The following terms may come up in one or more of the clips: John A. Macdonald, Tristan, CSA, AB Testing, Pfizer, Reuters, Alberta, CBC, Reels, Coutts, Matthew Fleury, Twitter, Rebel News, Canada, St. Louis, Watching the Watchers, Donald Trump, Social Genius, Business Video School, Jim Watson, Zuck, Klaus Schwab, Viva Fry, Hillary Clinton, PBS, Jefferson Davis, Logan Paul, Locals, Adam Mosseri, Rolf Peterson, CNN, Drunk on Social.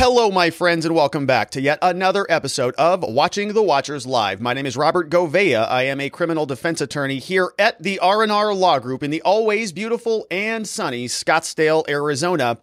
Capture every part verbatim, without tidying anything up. Hello, my friends, and welcome back to yet another episode of Watching the Watchers Live. My name is Robert Govea. I am a criminal defense attorney here at the R and R Law Group in the always beautiful and sunny Scottsdale, Arizona.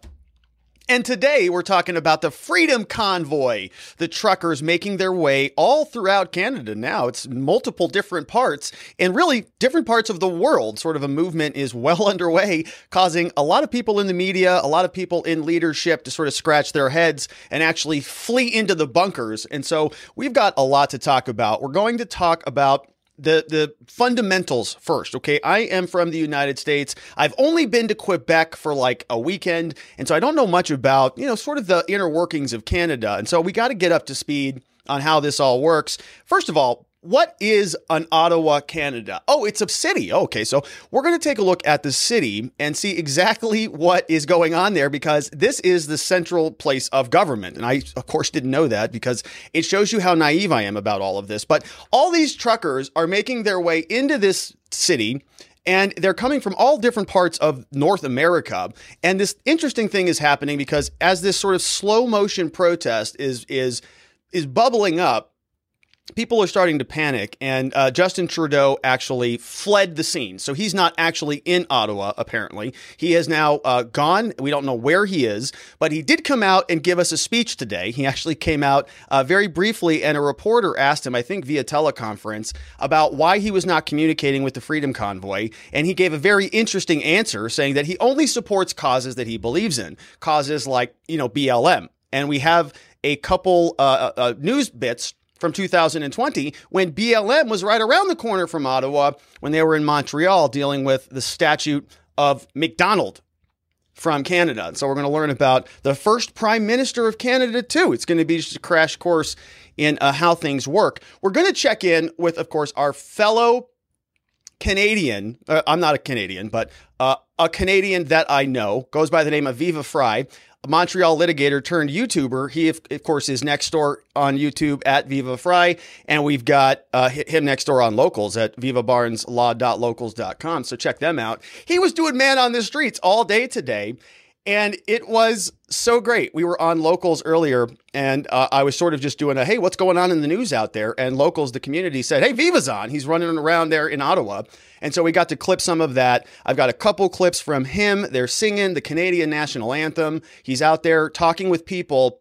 And today we're talking about the Freedom Convoy, the truckers making their way all throughout Canada now. It's multiple different parts and really different parts of the world. Sort of a movement is well underway, causing a lot of people in the media, a lot of people in leadership to sort of scratch their heads and actually flee into the bunkers. And so we've got a lot to talk about. We're going to talk about The the fundamentals first, okay? I am from the United States. I've only been to Quebec for like a weekend, and so I don't know much about, you know, sort of the inner workings of Canada. And so we got to get up to speed on how this all works. First of all, what is an Ottawa, Canada? Oh, it's a city. Okay, so we're going to take a look at the city and see exactly what is going on there, because this is the central place of government. And I, of course, didn't know that, because it shows you how naive I am about all of this. But all these truckers are making their way into this city, and they're coming from all different parts of North America. And this interesting thing is happening because as this sort of slow motion protest is is is bubbling up, people are starting to panic, and uh, Justin Trudeau actually fled the scene. So he's not actually in Ottawa, apparently. He has now uh, gone. We don't know where he is, but he did come out and give us a speech today. He actually came out uh, very briefly, and a reporter asked him, I think via teleconference, about why he was not communicating with the Freedom Convoy, and he gave a very interesting answer, saying that he only supports causes that he believes in, causes like, you know, B L M. And we have a couple uh, uh, news bits from two thousand twenty, when B L M was right around the corner from Ottawa, when they were in Montreal dealing with the statute of Macdonald from Canada. So we're going to learn about the first prime minister of Canada, too. It's going to be just a crash course in uh, how things work. We're going to check in with, of course, our fellow Canadian. Uh, I'm not a Canadian, but uh, a Canadian that I know, goes by the name of Viva Fry, Montreal litigator turned YouTuber. He, of, of course, is next door on YouTube at Viva Fry. And we've got uh, him next door on Locals at viva barnes law dot locals dot com. So check them out. He was doing man on the streets all day today, and it was so great. We were on Locals earlier, and uh, I was sort of just doing a, hey, what's going on in the news out there? And Locals, the community, said, hey, Viva's on. He's running around there in Ottawa. And so we got to clip some of that. I've got a couple clips from him. They're singing the Canadian national anthem. He's out there talking with people.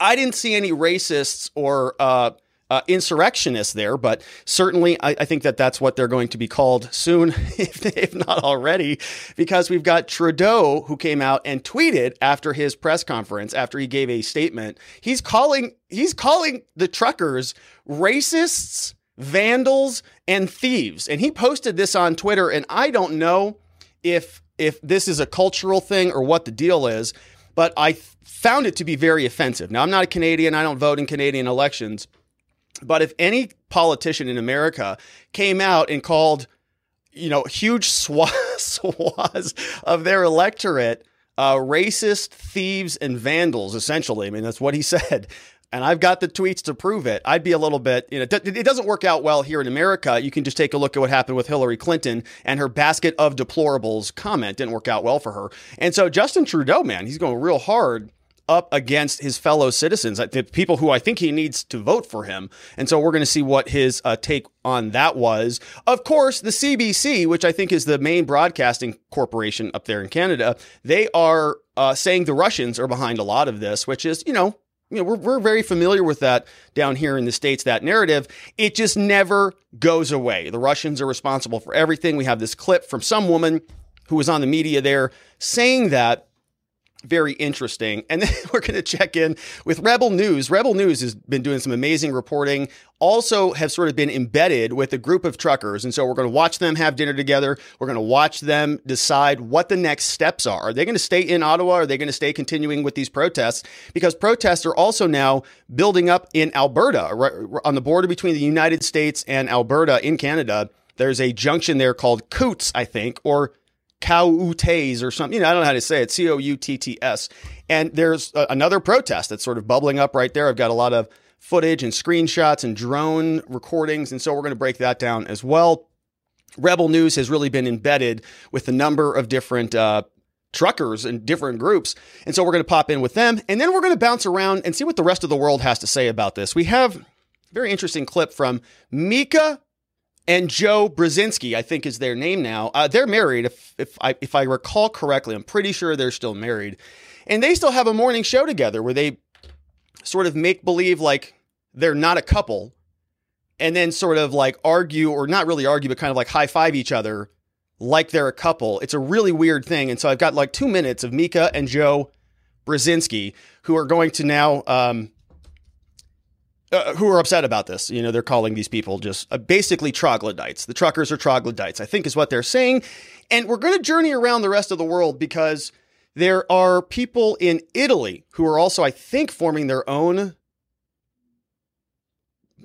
I didn't see any racists or uh, uh, insurrectionists there, but certainly I, I think that that's what they're going to be called soon, if, if not already, because we've got Trudeau, who came out and tweeted after his press conference, after he gave a statement. He's calling he's calling the truckers racists, vandals, and thieves. And he posted this on Twitter, and I don't know if if this is a cultural thing or what the deal is, but I found it to be very offensive. Now, I'm not a Canadian. I don't vote in Canadian elections. But if any politician in America came out and called, you know, huge swaths of their electorate uh, racist, thieves, and vandals, essentially, I mean, that's what he said. And I've got the tweets to prove it. I'd be a little bit, you know, it doesn't work out well here in America. You can just take a look at what happened with Hillary Clinton and her basket of deplorables comment. Didn't work out well for her. And so Justin Trudeau, man, he's going real hard up against his fellow citizens, the people who I think he needs to vote for him. And so we're going to see what his uh, take on that was. Of course, the C B C, which I think is the main broadcasting corporation up there in Canada, they are uh, saying the Russians are behind a lot of this, which is, you know, You know, we're, we're very familiar with that down here in the States, that narrative. It just never goes away. The Russians are responsible for everything. We have this clip from some woman who was on the media there saying that. Very interesting. And then we're going to check in with Rebel News. Rebel News has been doing some amazing reporting, also have sort of been embedded with a group of truckers. And so we're going to watch them have dinner together. We're going to watch them decide what the next steps are. Are they going to stay in Ottawa? Are they going to stay continuing with these protests? Because protests are also now building up in Alberta, right on the border between the United States and Alberta in Canada. There's a junction there called Coutts, I think, or Coutts or something. You know, I don't know how to say it. C O U T T S. And there's uh, another protest that's sort of bubbling up right there. I've got a lot of footage and screenshots and drone recordings. And so we're going to break that down as well. Rebel News has really been embedded with a number of different uh, truckers in different groups. And so we're going to pop in with them, and then we're going to bounce around and see what the rest of the world has to say about this. We have a very interesting clip from Mika and Joe Brzezinski, I think is their name now. Uh, they're married, if, if, I, if I recall correctly. I'm pretty sure they're still married. And they still have a morning show together where they sort of make believe like they're not a couple, and then sort of like argue, or not really argue, but kind of like high five each other like they're a couple. It's a really weird thing. And so I've got like two minutes of Mika and Joe Brzezinski, who are going to now... Um, Uh, who are upset about this. You know, they're calling these people just uh, basically troglodytes. The truckers are troglodytes, I think is what they're saying. And we're going to journey around the rest of the world because there are people in Italy who are also, I think, forming their own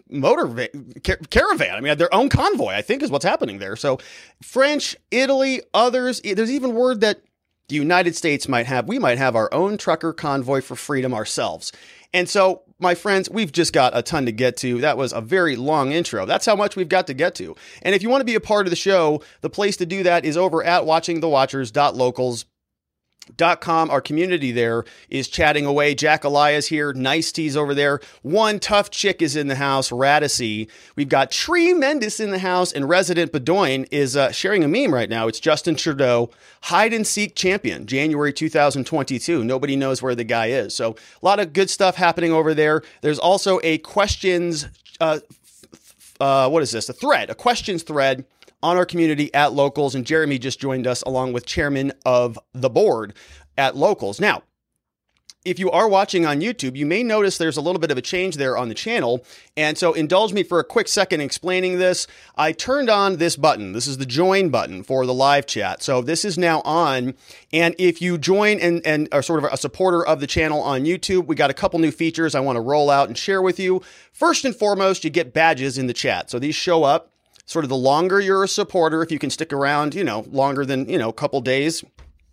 motor va- car- caravan. I mean, their own convoy, I think, is what's happening there. So French, Italy, others. There's even word that the United States might have, we might have our own trucker convoy for freedom ourselves. And so, my friends, we've just got a ton to get to. That was a very long intro. That's how much we've got to get to. And if you want to be a part of the show, the place to do that is over at watching the watchers dot locals dot com. Our community there is chatting away. Jack Elias here. Nice Tea's over there. One Tough Chick is in the house. Radicy. We've got Tree Mendis in the house. And resident Bedoin is uh, sharing a meme right now. It's Justin Trudeau, hide and seek champion, January two thousand twenty-two. Nobody knows where the guy is. So a lot of good stuff happening over there. There's also a questions, uh, uh, what is this? A thread, a questions thread on our community at Locals, and Jeremy just joined us along with chairman of the board at Locals. Now, if you are watching on YouTube, you may notice there's a little bit of a change there on the channel. And so indulge me for a quick second explaining this. I turned on this button. This is the join button for the live chat. So this is now on. And if you join and, and are sort of a supporter of the channel on YouTube, we got a couple new features I want to roll out and share with you. First and foremost, you get badges in the chat. So these show up sort of the longer you're a supporter, if you can stick around, you know, longer than, you know, a couple days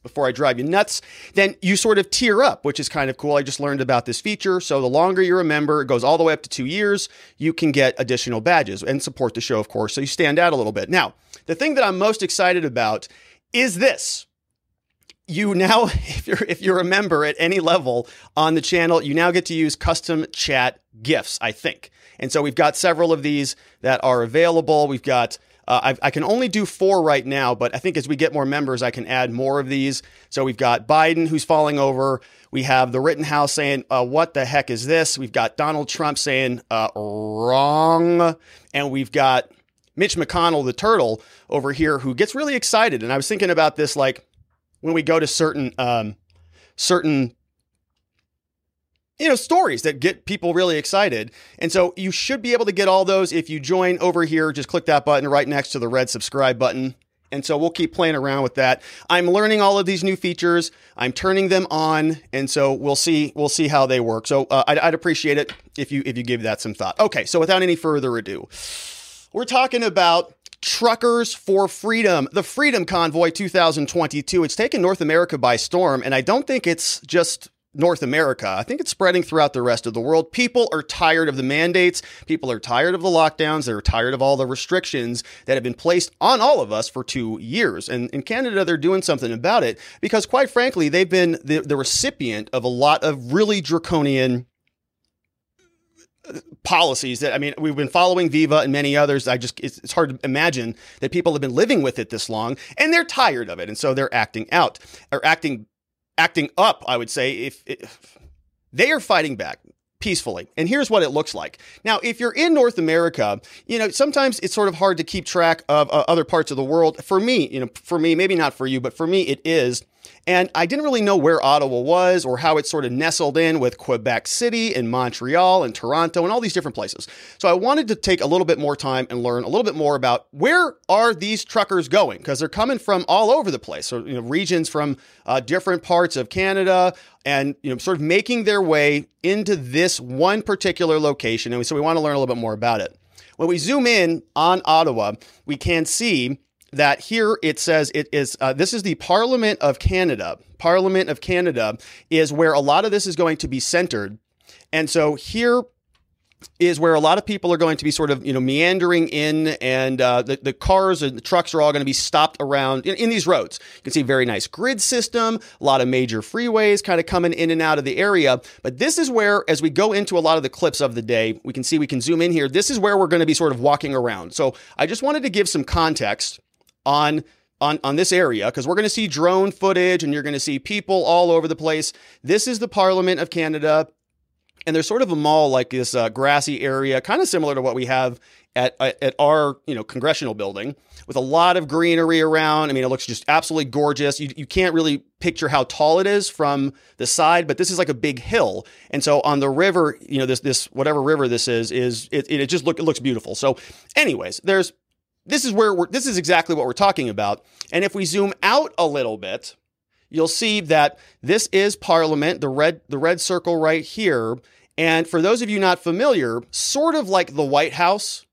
before I drive you nuts, then you sort of tier up, which is kind of cool. I just learned about this feature. So the longer you're a member, it goes all the way up to two years, you can get additional badges and support the show, of course. So you stand out a little bit. Now, the thing that I'm most excited about is this. You now, if you're if you're a member at any level on the channel, you now get to use custom chat GIFs, I think. And so we've got several of these that are available. We've got, uh, I've, I can only do four right now, but I think as we get more members, I can add more of these. So we've got Biden, who's falling over. We have the Rittenhouse saying, uh, what the heck is this? We've got Donald Trump saying, uh, wrong. And we've got Mitch McConnell, the turtle over here, who gets really excited. And I was thinking about this, like, when we go to certain, um, certain, you know, stories that get people really excited. And so you should be able to get all those. If you join over here, just click that button right next to the red subscribe button. And so we'll keep playing around with that. I'm learning all of these new features. I'm turning them on. And so we'll see, we'll see how they work. So uh, I'd, I'd appreciate it if you, if you give that some thought. Okay. So without any further ado, we're talking about Truckers for Freedom, the Freedom Convoy two thousand twenty-two. It's taken North America by storm, and I don't think it's just North America. I think it's spreading throughout the rest of the world. People are tired of the mandates. People are tired of the lockdowns. They're tired of all the restrictions that have been placed on all of us for two years. And in Canada, they're doing something about it because, quite frankly, they've been the, the recipient of a lot of really draconian policies that, I mean, we've been following Viva and many others. I just, it's, it's hard to imagine that people have been living with it this long, and they're tired of it. And so they're acting out or acting, acting up, I would say, if, if they are fighting back peacefully. And here's what it looks like. Now, if you're in North America, you know, sometimes it's sort of hard to keep track of uh, other parts of the world. For me, you know, for me, maybe not for you, but for me, it is. And I didn't really know where Ottawa was or how it sort of nestled in with Quebec City and Montreal and Toronto and all these different places. So I wanted to take a little bit more time and learn a little bit more about where are these truckers going? Because they're coming from all over the place. So, you know, regions from uh, different parts of Canada and, you know, sort of making their way into this one particular location. And so we want to learn a little bit more about it. When we zoom in on Ottawa, we can see that here it says it is, uh, this is the Parliament of Canada. Parliament of Canada is where a lot of this is going to be centered. And so here is where a lot of people are going to be sort of, you know, meandering in, and uh, the, the cars and the trucks are all going to be stopped around in, in these roads. You can see very nice grid system, a lot of major freeways kind of coming in and out of the area. But this is where, as we go into a lot of the clips of the day, we can see, we can zoom in here. This is where we're going to be sort of walking around. So I just wanted to give some context on On, on this area, because we're going to see drone footage and you're going to see people all over the place. This is the Parliament of Canada, and there's sort of a mall, like this uh, grassy area, kind of similar to what we have at at our, you know, congressional building, with a lot of greenery around. I mean, it looks just absolutely gorgeous. You you can't really picture how tall it is from the side, but this is like a big hill. And so on the river, you know, this this whatever river this is is it it just look it looks beautiful. So, anyways, there's. This is where we're, this is exactly what we're talking about. And if we zoom out a little bit, you'll see that this is Parliament, the red, the red circle right here. And for those of you not familiar, sort of like the White House,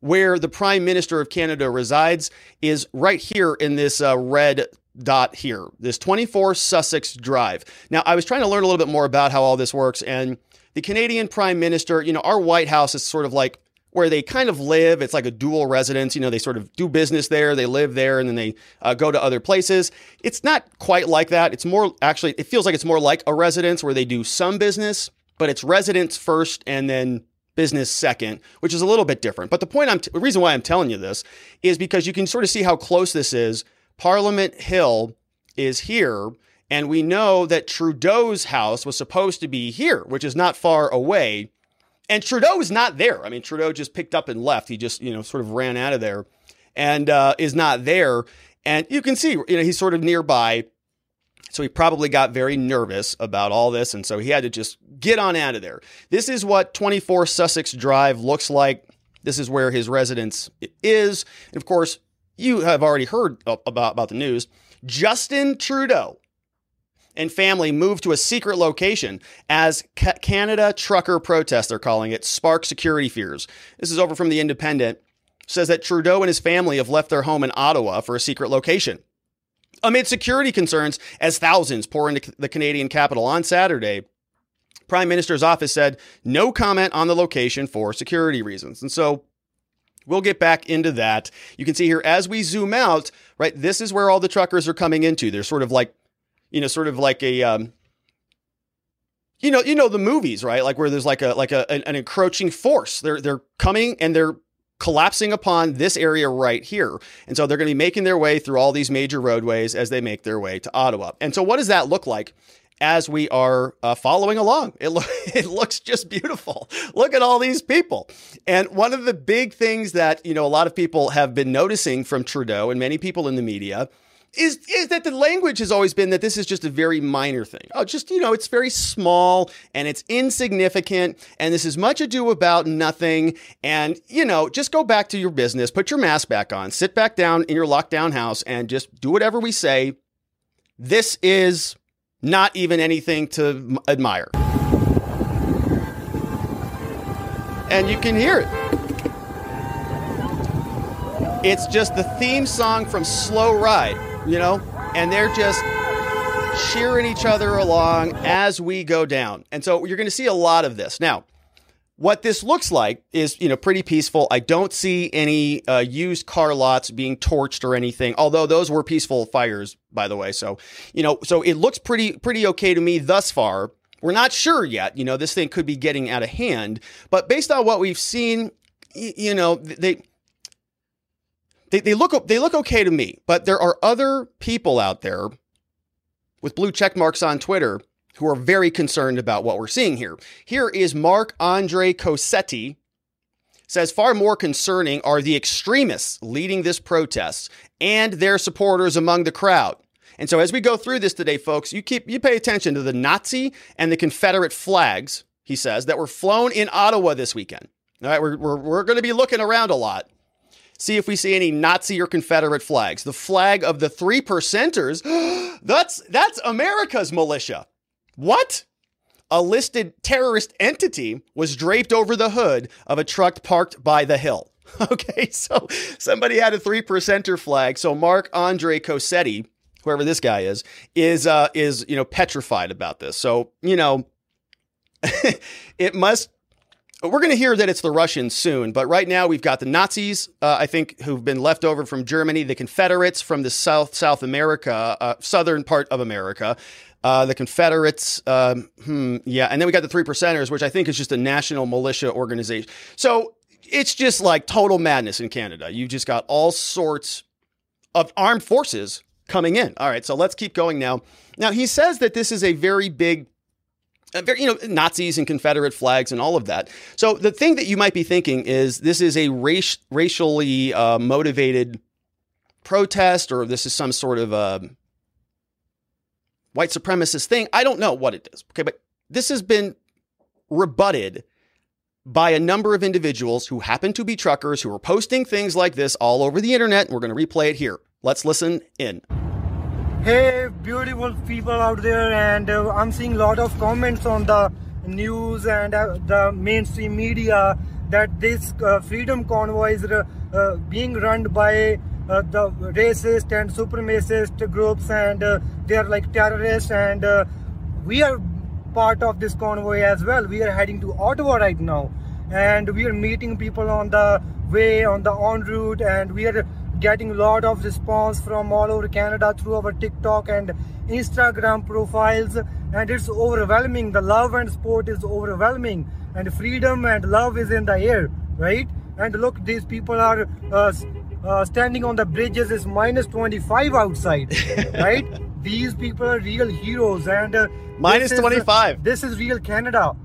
where the Prime Minister of Canada resides, is right here in this uh, red dot here, this twenty-four Sussex Drive. Now, I was trying to learn a little bit more about how all this works. And the Canadian Prime Minister, you know, our White House is sort of like where they kind of live. It's like a dual residence. You know, they sort of do business there, they live there, and then they uh, go to other places. It's not quite like that. It's more, actually, it feels like it's more like a residence where they do some business, but it's residence first and then business second, which is a little bit different. But the point I'm, t- the reason why I'm telling you this is because you can sort of see how close this is. Parliament Hill is here. And we know that Trudeau's house was supposed to be here, which is not far away. And Trudeau is not there. I mean, Trudeau just picked up and left. He just, you know, sort of ran out of there and uh, is not there. And you can see, you know, he's sort of nearby. So he probably got very nervous about all this. And so he had to just get on out of there. This is what twenty-four Sussex Drive looks like. This is where his residence is. And of course, you have already heard about, about the news. Justin Trudeau and family moved to a secret location as C- Canada trucker protests, they're calling it, spark security fears. This is over from The Independent. It says that Trudeau and his family have left their home in Ottawa for a secret location amid security concerns as thousands pour into the Canadian capital on Saturday. Prime Minister's office said no comment on the location for security reasons. And so we'll get back into that. You can see here as we zoom out, right, this is where all the truckers are coming into. They're sort of like, you know, sort of like a, um, you know, you know, the movies, right? Like where there's like a, like a, an, an encroaching force. They're, they're coming and they're collapsing upon this area right here. And so they're going to be making their way through all these major roadways as they make their way to Ottawa. And so what does that look like as we are uh, following along? It, lo- it looks just beautiful. Look at all these people. And one of the big things that, you know, a lot of people have been noticing from Trudeau and many people in the media Is is that the language has always been that this is just a very minor thing. Oh, just, you know, it's very small and it's insignificant and this is much ado about nothing. And, you know, just go back to your business, put your mask back on, sit back down in your lockdown house and just do whatever we say. This is not even anything to admire. And you can hear it. It's just the theme song from Slow Ride. You know, and they're just cheering each other along as we go down. And so you're going to see a lot of this. Now, what this looks like is, you know, pretty peaceful. I don't see any uh, used car lots being torched or anything, although those were peaceful fires, by the way. So, you know, so it looks pretty, pretty okay to me thus far. We're not sure yet. You know, this thing could be getting out of hand, but based on what we've seen, y- you know, they... They, they look they look okay to me, but there are other people out there with blue check marks on Twitter who are very concerned about what we're seeing here. Here is Marc-Andre Cossetti, says far more concerning are the extremists leading this protest and their supporters among the crowd. And so as we go through this today, folks, you keep you pay attention to the Nazi and the Confederate flags, he says, that were flown in Ottawa this weekend. All right, we're we're, we're going to be looking around a lot. See if we see any Nazi or Confederate flags. The flag of the three percenters. That's that's America's militia. What? A listed terrorist entity was draped over the hood of a truck parked by the hill. Okay, so somebody had a three percenter flag. So Marc-Andre Cossetti, whoever this guy is, is uh, is you know petrified about this. So you know, it must. we're going to hear that it's the Russians soon, but right now we've got the Nazis, uh, I think, who've been left over from Germany, the Confederates from the South, South America, uh, southern part of America, uh, the Confederates. Um, hmm, yeah. And then we got the three percenters, which I think is just a national militia organization. So it's just like total madness in Canada. You've just got all sorts of armed forces coming in. All right. So let's keep going now. Now, he says that this is a very big Uh, very, you know, Nazis and Confederate flags and all of that. So the thing that you might be thinking is this is a race, racially uh, motivated protest, or this is some sort of uh, white supremacist thing. I don't know what it is. Okay, but this has been rebutted by a number of individuals who happen to be truckers who are posting things like this all over the internet. We're going to replay it here. Let's listen in. Hey, beautiful people out there, and uh, I'm seeing a lot of comments on the news and uh, the mainstream media that this uh, Freedom Convoy is uh, uh, being run by uh, the racist and supremacist groups, and uh, they are like terrorists, and uh, we are part of this convoy as well. We are heading to Ottawa right now, and we are meeting people on the way, on the en route, and we are getting a lot of response from all over Canada through our TikTok and Instagram profiles, and it's overwhelming. The love and support is overwhelming, and freedom and love is in the air, right? And look, these people are uh, uh, standing on the bridges. It's minus twenty-five outside, right? These people are real heroes, and uh, minus twenty-five. This is real Canada,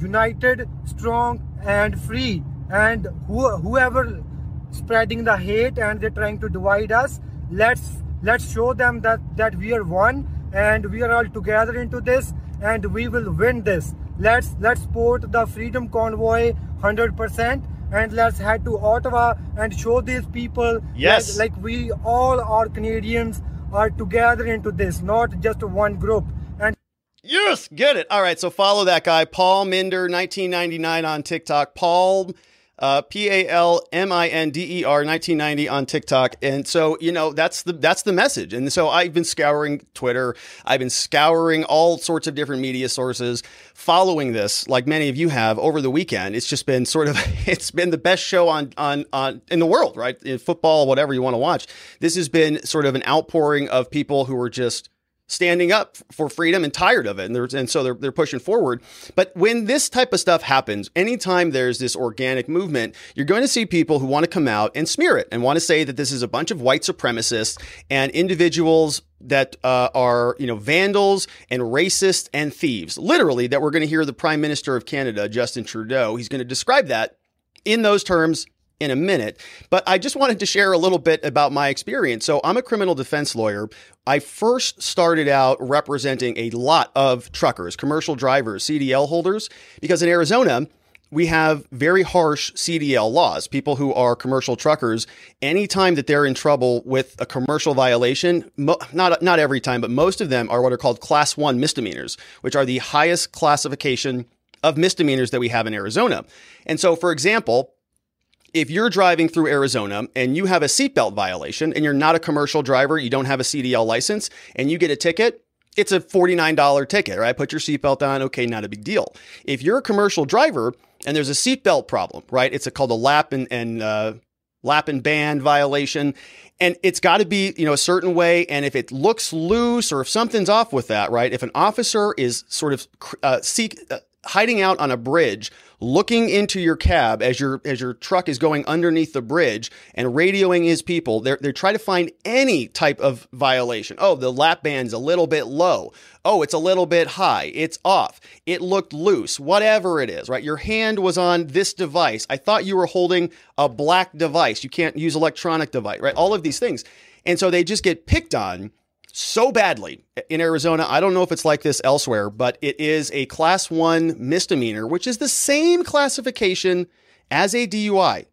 united, strong, and free. And who, whoever spreading the hate and they're trying to divide us, let's let's show them that that we are one, and we are all together into this, and we will win this. Let's let's support the Freedom Convoy one hundred percent, and let's head to Ottawa and show these people, yes, like, like we all are Canadians, are together into this, not just one group. And yes, get it. All right, so follow that guy Paul Minder nineteen ninety-nine on TikTok. Paul Uh, P A L M I N D E R nineteen ninety on TikTok. And so, you know, that's the, that's the message. And so I've been scouring Twitter. I've been scouring all sorts of different media sources following this, like many of you have over the weekend. It's just been sort of, it's been the best show on, on, on in the world, right? In football, whatever you want to watch. This has been sort of an outpouring of people who are just standing up for freedom and tired of it. And, there's, and so they're, they're pushing forward. But when this type of stuff happens, anytime there's this organic movement, you're going to see people who want to come out and smear it and want to say that this is a bunch of white supremacists and individuals that uh, are, you know, vandals and racists and thieves. Literally, that we're going to hear the Prime Minister of Canada, Justin Trudeau, he's going to describe that in those terms in a minute. But I just wanted to share a little bit about my experience. So I'm a criminal defense lawyer. I first started out representing a lot of truckers, commercial drivers, C D L holders, because in Arizona, we have very harsh C D L laws. People who are commercial truckers, anytime that they're in trouble with a commercial violation, mo- not, not every time, but most of them are what are called class one misdemeanors, which are the highest classification of misdemeanors that we have in Arizona. And so, for example, if you're driving through Arizona and you have a seatbelt violation and you're not a commercial driver, you don't have a C D L license, and you get a ticket, it's a forty-nine dollar ticket, right? Put your seatbelt on. Okay, not a big deal. If you're a commercial driver and there's a seatbelt problem, right? It's a, called a lap and, and uh, lap and band violation. And it's got to be, you know, a certain way. And if it looks loose or if something's off with that, right? If an officer is sort of uh, seek, uh, hiding out on a bridge, looking into your cab as your as your truck is going underneath the bridge and radioing his people, they're, they're trying to find any type of violation. Oh, the lap band's a little bit low. Oh, it's a little bit high. It's off. It looked loose. Whatever it is, right? Your hand was on this device. I thought you were holding a black device. You can't use electronic device, right? All of these things. And so they just get picked on so badly in Arizona. I don't know if it's like this elsewhere, but it is a class one misdemeanor, which is the same classification as a D U I.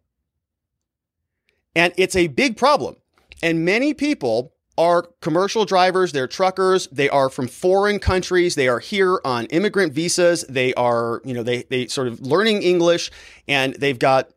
And it's a big problem. And many people are commercial drivers. They're truckers. They are from foreign countries. They are here on immigrant visas. They are, you know, they, they sort of learning English, and they've got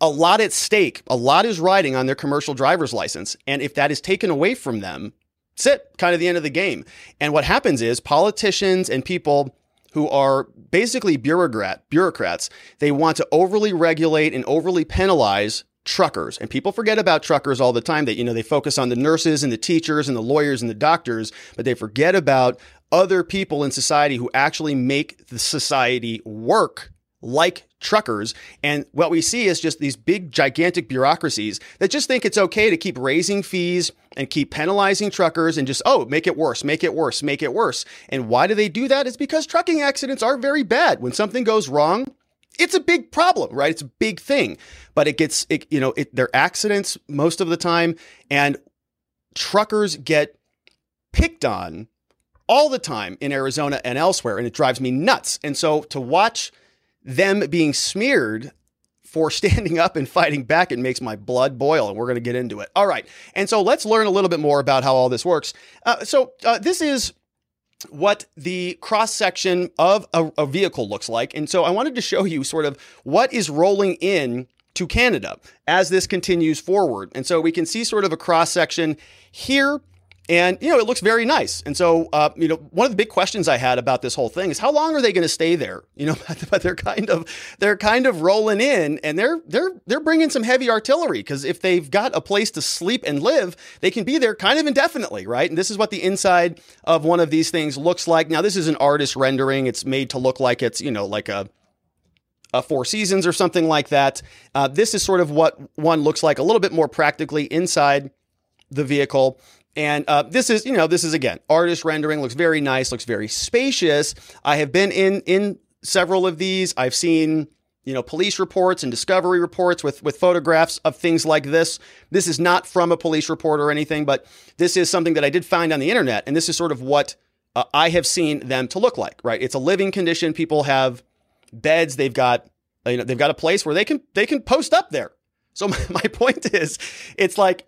a lot at stake. A lot is riding on their commercial driver's license. And if that is taken away from them, sit kind of the end of the game. And what happens is politicians and people who are basically bureaucrat bureaucrats. They want to overly regulate and overly penalize truckers. And people forget about truckers all the time. That, you know, they focus on the nurses and the teachers and the lawyers and the doctors, but they forget about other people in society who actually make the society work, like truckers. And what we see is just these big, gigantic bureaucracies that just think it's okay to keep raising fees and keep penalizing truckers and just, oh, make it worse, make it worse, make it worse. And why do they do that? It's because trucking accidents are very bad. When something goes wrong, it's a big problem, right? It's a big thing, but it gets, it, you know, it, they're accidents most of the time, and truckers get picked on all the time in Arizona and elsewhere, and it drives me nuts. And so to watch them being smeared for standing up and fighting back, it makes my blood boil, and we're going to get into it. All right. And so let's learn a little bit more about how all this works. Uh, so uh, this is what the cross section of a, a vehicle looks like. And so I wanted to show you sort of what is rolling in to Canada as this continues forward. And so we can see sort of a cross section here, and, you know, it looks very nice. And so, uh, you know, one of the big questions I had about this whole thing is how long are they going to stay there? You know, but they're kind of, they're kind of rolling in, and they're, they're, they're bringing some heavy artillery, because if they've got a place to sleep and live, they can be there kind of indefinitely, right? And this is what the inside of one of these things looks like. Now, this is an artist rendering. It's made to look like it's, you know, like a, Uh, Four Seasons or something like that. Uh, this is sort of what one looks like a little bit more practically inside the vehicle. And uh, this is, you know, this is, again, artist rendering, looks very nice, looks very spacious. I have been in in several of these. I've seen, you know, police reports and discovery reports with, with photographs of things like this. This is not from a police report or anything, but this is something that I did find on the internet. And this is sort of what uh, I have seen them to look like, right? It's a living condition. People have beds. They've got, you know, they've got a place where they can, they can post up there. So my, my point is, it's like,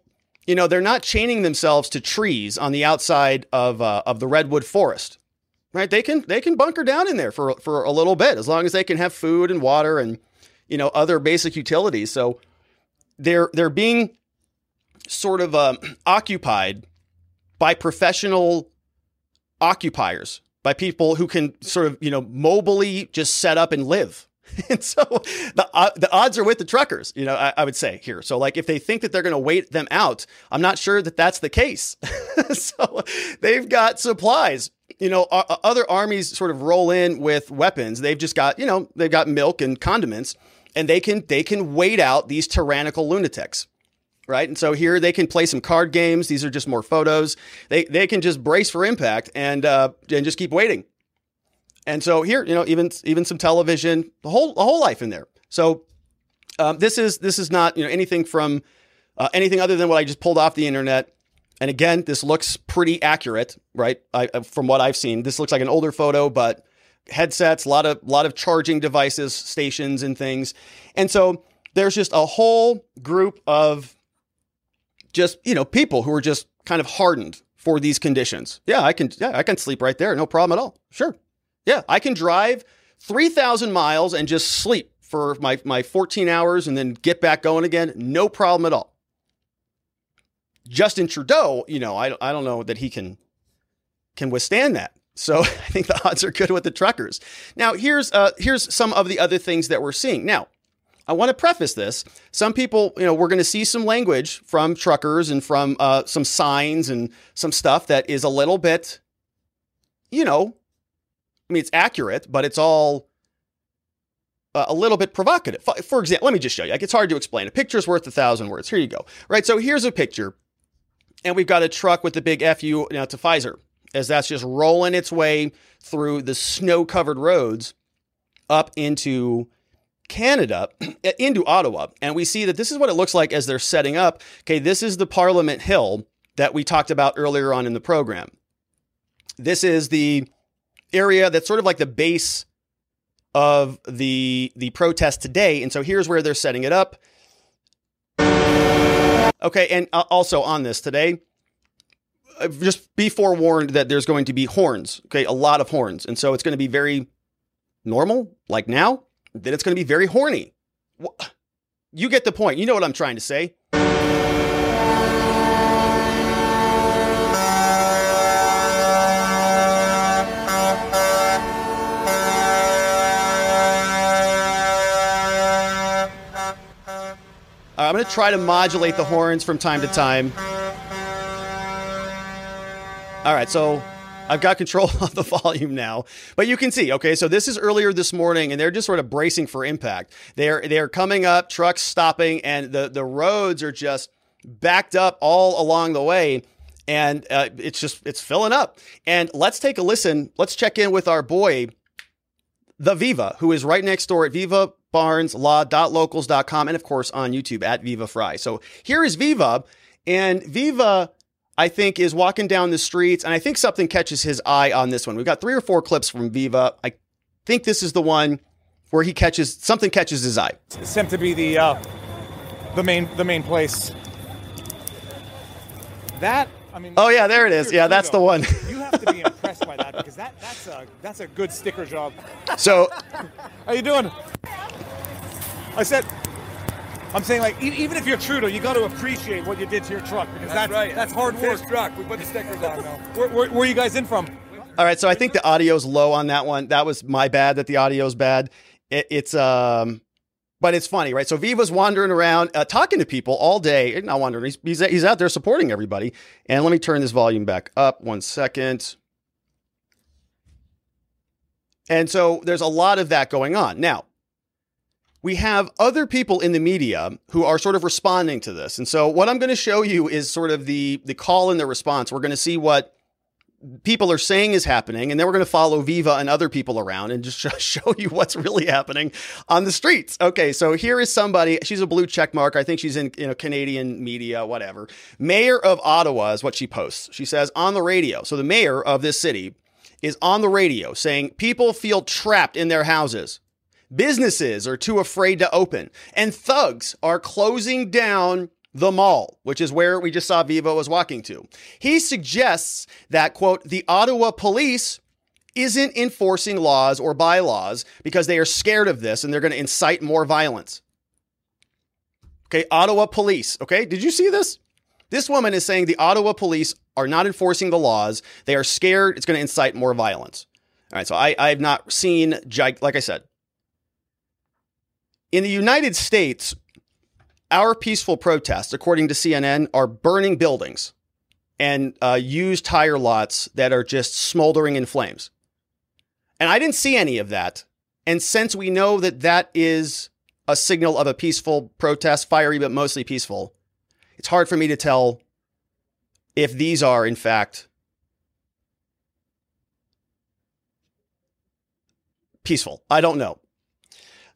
you know, they're not chaining themselves to trees on the outside of, uh, of the redwood forest, right? They can, they can bunker down in there for, for a little bit, as long as they can have food and water and, you know, other basic utilities. So they're, they're being sort of, um, occupied by professional occupiers, by people who can sort of, you know, mobily just set up and live. And so the uh, the odds are with the truckers, you know, I, I would say here. So, like, if they think that they're going to wait them out, I'm not sure that that's the case. So they've got supplies, you know, uh, other armies sort of roll in with weapons. They've just got, you know, they've got milk and condiments, and they can they can wait out these tyrannical lunatics. Right. And so here they can play some card games. These are just more photos. They they can just brace for impact and uh, and just keep waiting. And so here, you know, even even some television, the whole the whole life in there. So um, this is this is not, you know, anything from uh, anything other than what I just pulled off the internet. And again, this looks pretty accurate, right? I, from what I've seen, this looks like an older photo, but headsets, a lot of lot of charging devices, stations and things. And so there's just a whole group of just, you know, people who are just kind of hardened for these conditions. Yeah, I can, yeah, I can sleep right there. No problem at all. Sure. Yeah. I can drive three thousand miles and just sleep for my, my fourteen hours and then get back going again. No problem at all. Justin Trudeau, you know, I, I don't know that he can, can withstand that. So I think the odds are good with the truckers. Now here's, uh, here's some of the other things that we're seeing. Now, I want to preface this. Some people, you know, we're going to see some language from truckers and from uh, some signs and some stuff that is a little bit, you know, I mean, it's accurate, but it's all uh, a little bit provocative. For example, let me just show you. Like, it's hard to explain. A picture's worth a thousand words. Here you go. Right. So here's a picture, and we've got a truck with the big F U, you know, to Pfizer, as that's just rolling its way through the snow-covered roads up into Canada, into Ottawa. And we see that this is what it looks like as they're setting up. Okay, this is the Parliament Hill that we talked about earlier on in the program. This is the area that's sort of like the base of the, the protest today. And so here's where they're setting it up. Okay, and also on this today, just be forewarned that there's going to be horns. Okay, a lot of horns. And so it's going to be very normal, like now. Then it's going to be very horny. You get the point. You know what I'm trying to say. I'm going to try to modulate the horns from time to time. All right, so I've got control of the volume now, but you can see, okay, so this is earlier this morning and they're just sort of bracing for impact. They're, they're coming up, trucks stopping, and the, the roads are just backed up all along the way. And uh, it's just, it's filling up. And let's take a listen. Let's check in with our boy, the Viva, who is right next door at viva barnes law dot locals dot com. And of course on YouTube at Viva Fry. So here is Viva, and Viva, I think, is walking down the streets, and I think something catches his eye on this one. We've got three or four clips from Viva. I think this is the one where he catches, something catches his eye. It seemed to be the, uh, the main, the main place. That, I mean. Oh yeah, there it is. Yeah, that's the one. You have to be impressed by that, because that, that's a, that's a good sticker job. So. How you doing? I said. I'm saying, like, even if you're Trudeau, you got to appreciate what you did to your truck, because that's, that's right. That's hard work. Truck. We put the stickers on now. Where, where, where are you guys in from? All right, so I think the audio's low on that one. That was my bad. That the audio's bad. It, it's um, but it's funny, right? So Viva's wandering around, uh, talking to people all day. Not wandering. He's, he's he's out there supporting everybody. And let me turn this volume back up one second. And so there's a lot of that going on now. We have other people in the media who are sort of responding to this. And so what I'm going to show you is sort of the, the call and the response. We're going to see what people are saying is happening, and then we're going to follow Viva and other people around and just show you what's really happening on the streets. Okay, so here is somebody. She's a blue check mark. I think she's in, you know, Canadian media, whatever. Mayor of Ottawa is what she posts. She says on the radio. So the mayor of this city is on the radio saying people feel trapped in their houses. Businesses are too afraid to open, and thugs are closing down the mall, which is where we just saw Viva was walking to. He suggests that, quote, the Ottawa police isn't enforcing laws or bylaws because they are scared of this and they're going to incite more violence. Okay, Ottawa police. Okay, did you see this? This woman is saying the Ottawa police are not enforcing the laws. They are scared. It's going to incite more violence. All right, so I, I have not seen, like I said, in the United States, our peaceful protests, according to C N N, are burning buildings and uh, used tire lots that are just smoldering in flames. And I didn't see any of that. And since we know that that is a signal of a peaceful protest, fiery but mostly peaceful, it's hard for me to tell if these are, in fact, peaceful. I don't know.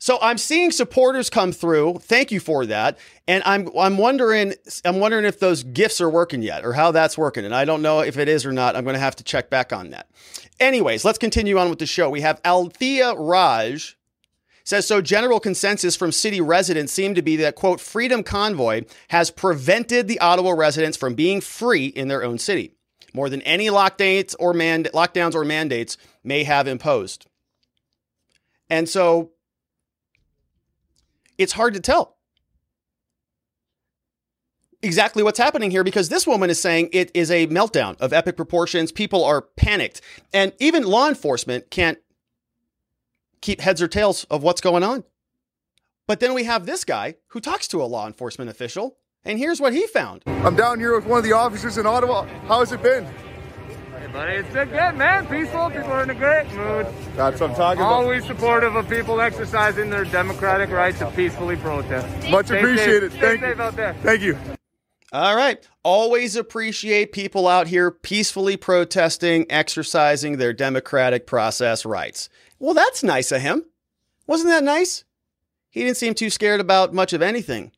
So I'm seeing supporters come through. Thank you for that. And I'm I'm wondering I'm wondering if those gifts are working yet, or how that's working. And I don't know if it is or not. I'm going to have to check back on that. Anyways, let's continue on with the show. We have Althea Raj says, so general consensus from city residents seemed to be that, quote, Freedom Convoy has prevented the Ottawa residents from being free in their own city more than any lockdowns or mand- lockdowns or mandates may have imposed. And so it's hard to tell exactly what's happening here, because this woman is saying it is a meltdown of epic proportions. People are panicked, and even law enforcement can't keep heads or tails of what's going on. But then we have this guy who talks to a law enforcement official, and here's what he found. I'm down here with one of the officers in Ottawa. How has it been? Hey, buddy, it's been good, man. Peaceful. People are in a great mood. That's what I'm talking about. Always supportive of people exercising their democratic right to peacefully protest. Much appreciated. Thank you. Stay safe out there. Thank you. All right. Always appreciate people out here peacefully protesting, exercising their democratic process rights. Well, that's nice of him. Wasn't that nice? He didn't seem too scared about much of anything.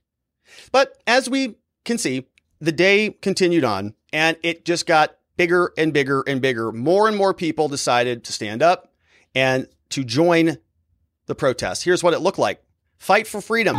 But as we can see, the day continued on, and it just got bigger and bigger and bigger. More and more people decided to stand up and to join the protest. Here's what it looked like. Fight for freedom.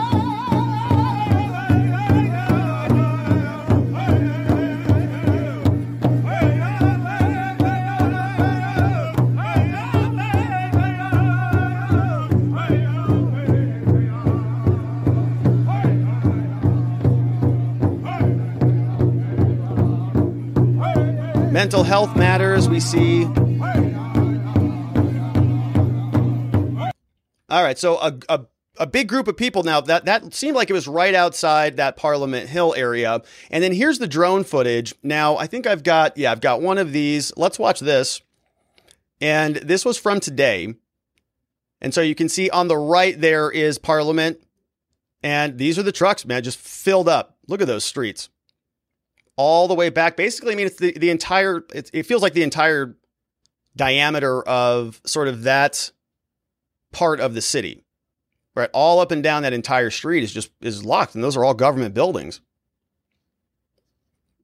Mental health matters, we see. All right, so a, a a big group of people now. That, that seemed like it was right outside that Parliament Hill area. And then here's the drone footage. Now, I think I've got, yeah, I've got one of these. Let's watch this. And this was from today. And so you can see on the right there is Parliament. And these are the trucks, man, just filled up. Look at those streets. All the way back. Basically, I mean, it's the, the entire, it, it feels like the entire diameter of sort of that part of the city, right? All up and down that entire street is just, is locked. And those are all government buildings.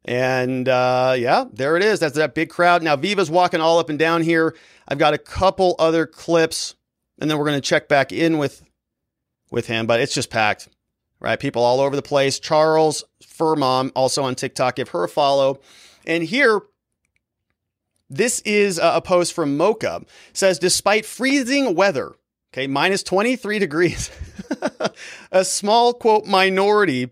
And uh, yeah, there it is. That's that big crowd. Now, Viva's walking all up and down here. I've got a couple other clips, and then we're going to check back in with with him, but it's just packed, right? People all over the place. Charles Furmom, also on TikTok, give her a follow. And here, this is a post from Mocha. It says, despite freezing weather, okay, minus twenty-three degrees, a small, quote, minority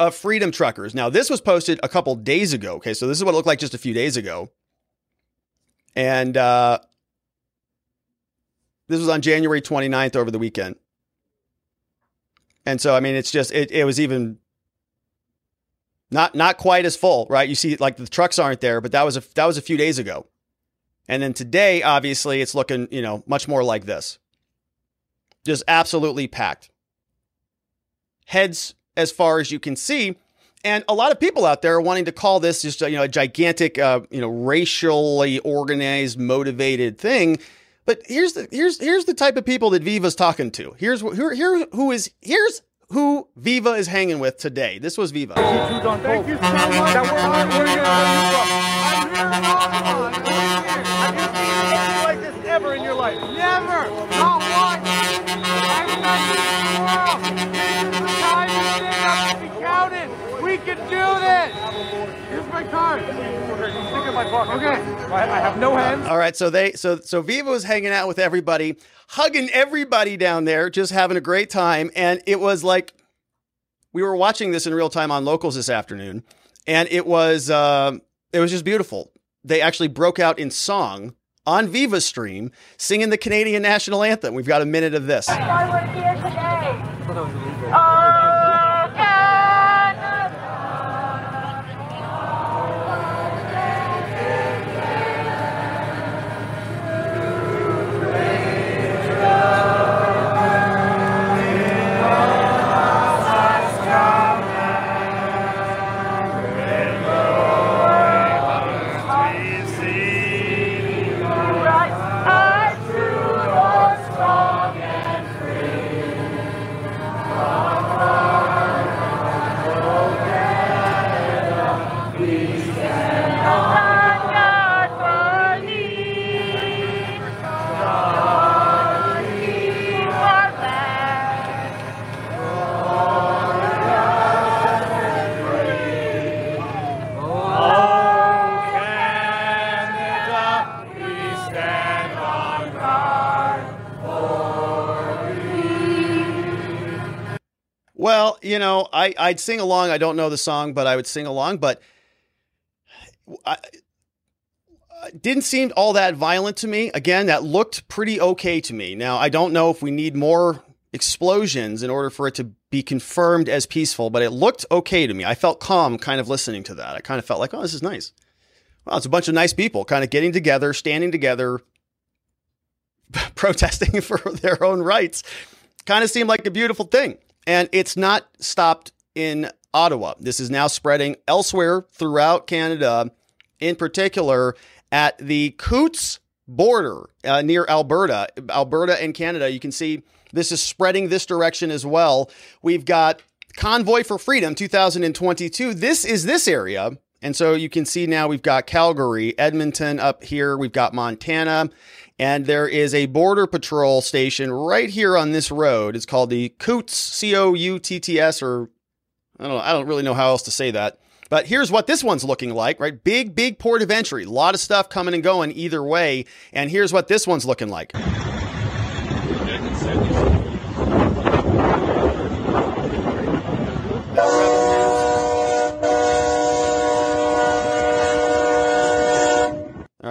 of freedom truckers. Now, this was posted a couple days ago, okay? So this is what it looked like just a few days ago. And uh, this was on January twenty-ninth over the weekend. And so, I mean, it's just, it, it was even not, not quite as full, right? You see, like, the trucks aren't there, but that was a, that was a few days ago. And then today, obviously it's looking, you know, much more like this, just absolutely packed, heads as far as you can see. And a lot of people out there are wanting to call this just, you know, a gigantic, uh, you know, racially organized, motivated thing. But here's the here's here's the type of people that Viva's talking to. Here's here here who is here's who Viva is hanging with today. This was Viva. Thank you so much. I'm here in Ottawa. Have you seen anything like this ever in your life? Never. Not once. I'm not in the world. This is the time to stand up and be counted. We can do this. Here's my card. Stick in my pocket. Okay. I have no hands. All right, so they, so so Viva was hanging out with everybody, hugging everybody down there, just having a great time. And it was like, we were watching this in real time on Locals this afternoon, and it was uh, it was just beautiful. They actually broke out in song on Viva's stream, singing the Canadian national anthem. We've got a minute of this. That's why we're here today. Oh. Well, you know, I, I'd sing along. I don't know the song, but I would sing along. But I, it didn't seem all that violent to me. Again, that looked pretty okay to me. Now, I don't know if we need more explosions in order for it to be confirmed as peaceful, but it looked okay to me. I felt calm kind of listening to that. I kind of felt like, oh, this is nice. Well, it's a bunch of nice people kind of getting together, standing together, protesting for their own rights. Kind of seemed like a beautiful thing. And it's not stopped in Ottawa. This is now spreading elsewhere throughout Canada, in particular at the Coutts border uh, near Alberta, Alberta and Canada. You can see this is spreading this direction as well. We've got Convoy for Freedom two thousand twenty-two. This is this area. And so you can see now we've got Calgary, Edmonton up here. We've got Montana. And there is a border patrol station right here on this road. It's called the Coutts, C O U T T S, or I don't know, I don't really know how else to say that. But here's what this one's looking like, right? Big, big port of entry. A lot of stuff coming and going either way. And here's what this one's looking like. All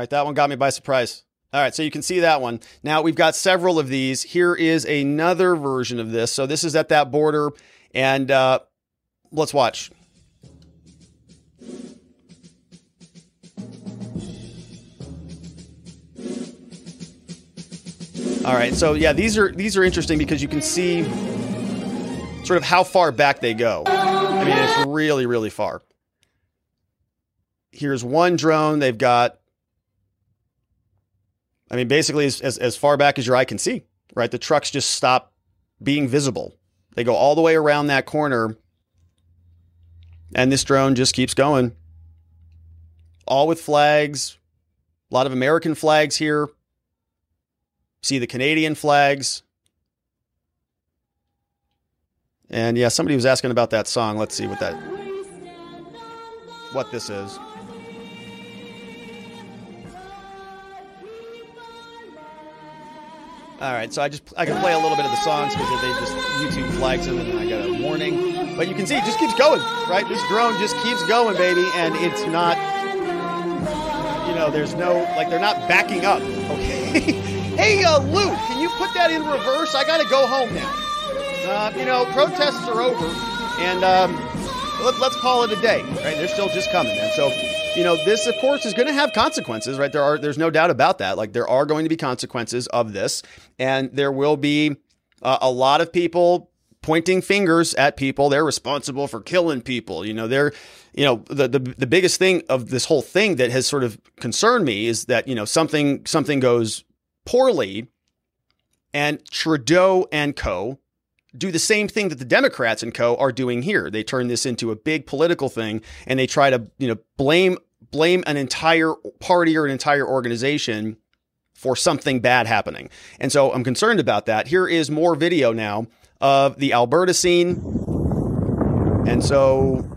right, that one got me by surprise. All right, so you can see that one. Now, we've got several of these. Here is another version of this. So this is at that border, and uh, let's watch. All right, so yeah, these are these are interesting because you can see sort of how far back they go. I mean, it's really, really far. Here's one drone they've got. I mean, basically as, as, as far back as your eye can see, right? The trucks just stop being visible. They go all the way around that corner, and this drone just keeps going. All with flags, a lot of American flags here. See the Canadian flags. And yeah, somebody was asking about that song. Let's see what that, what this is. All right, so I just I can play a little bit of the songs because they just YouTube flags them, and then I got a warning. But you can see it just keeps going, right? This drone just keeps going, baby, and it's not, you know, there's no, like, they're not backing up. Okay. Hey, uh, Luke, can you put that in reverse? I gotta go home now. Uh, you know, protests are over, and um, let, let's call it a day, right? They're still just coming, man. So, you know, this, of course, is going to have consequences, right? There are, there's no doubt about that. Like, there are going to be consequences of this, and there will be uh, a lot of people pointing fingers at people. They're responsible for killing people. You know, they're, you know, the, the, the biggest thing of this whole thing that has sort of concerned me is that, you know, something, something goes poorly, and Trudeau and co. do the same thing that the Democrats and co are doing here. They turn this into a big political thing, and they try to, you know, blame blame an entire party or an entire organization for something bad happening. And so I'm concerned about that. Here is more video now of the Alberta scene. And so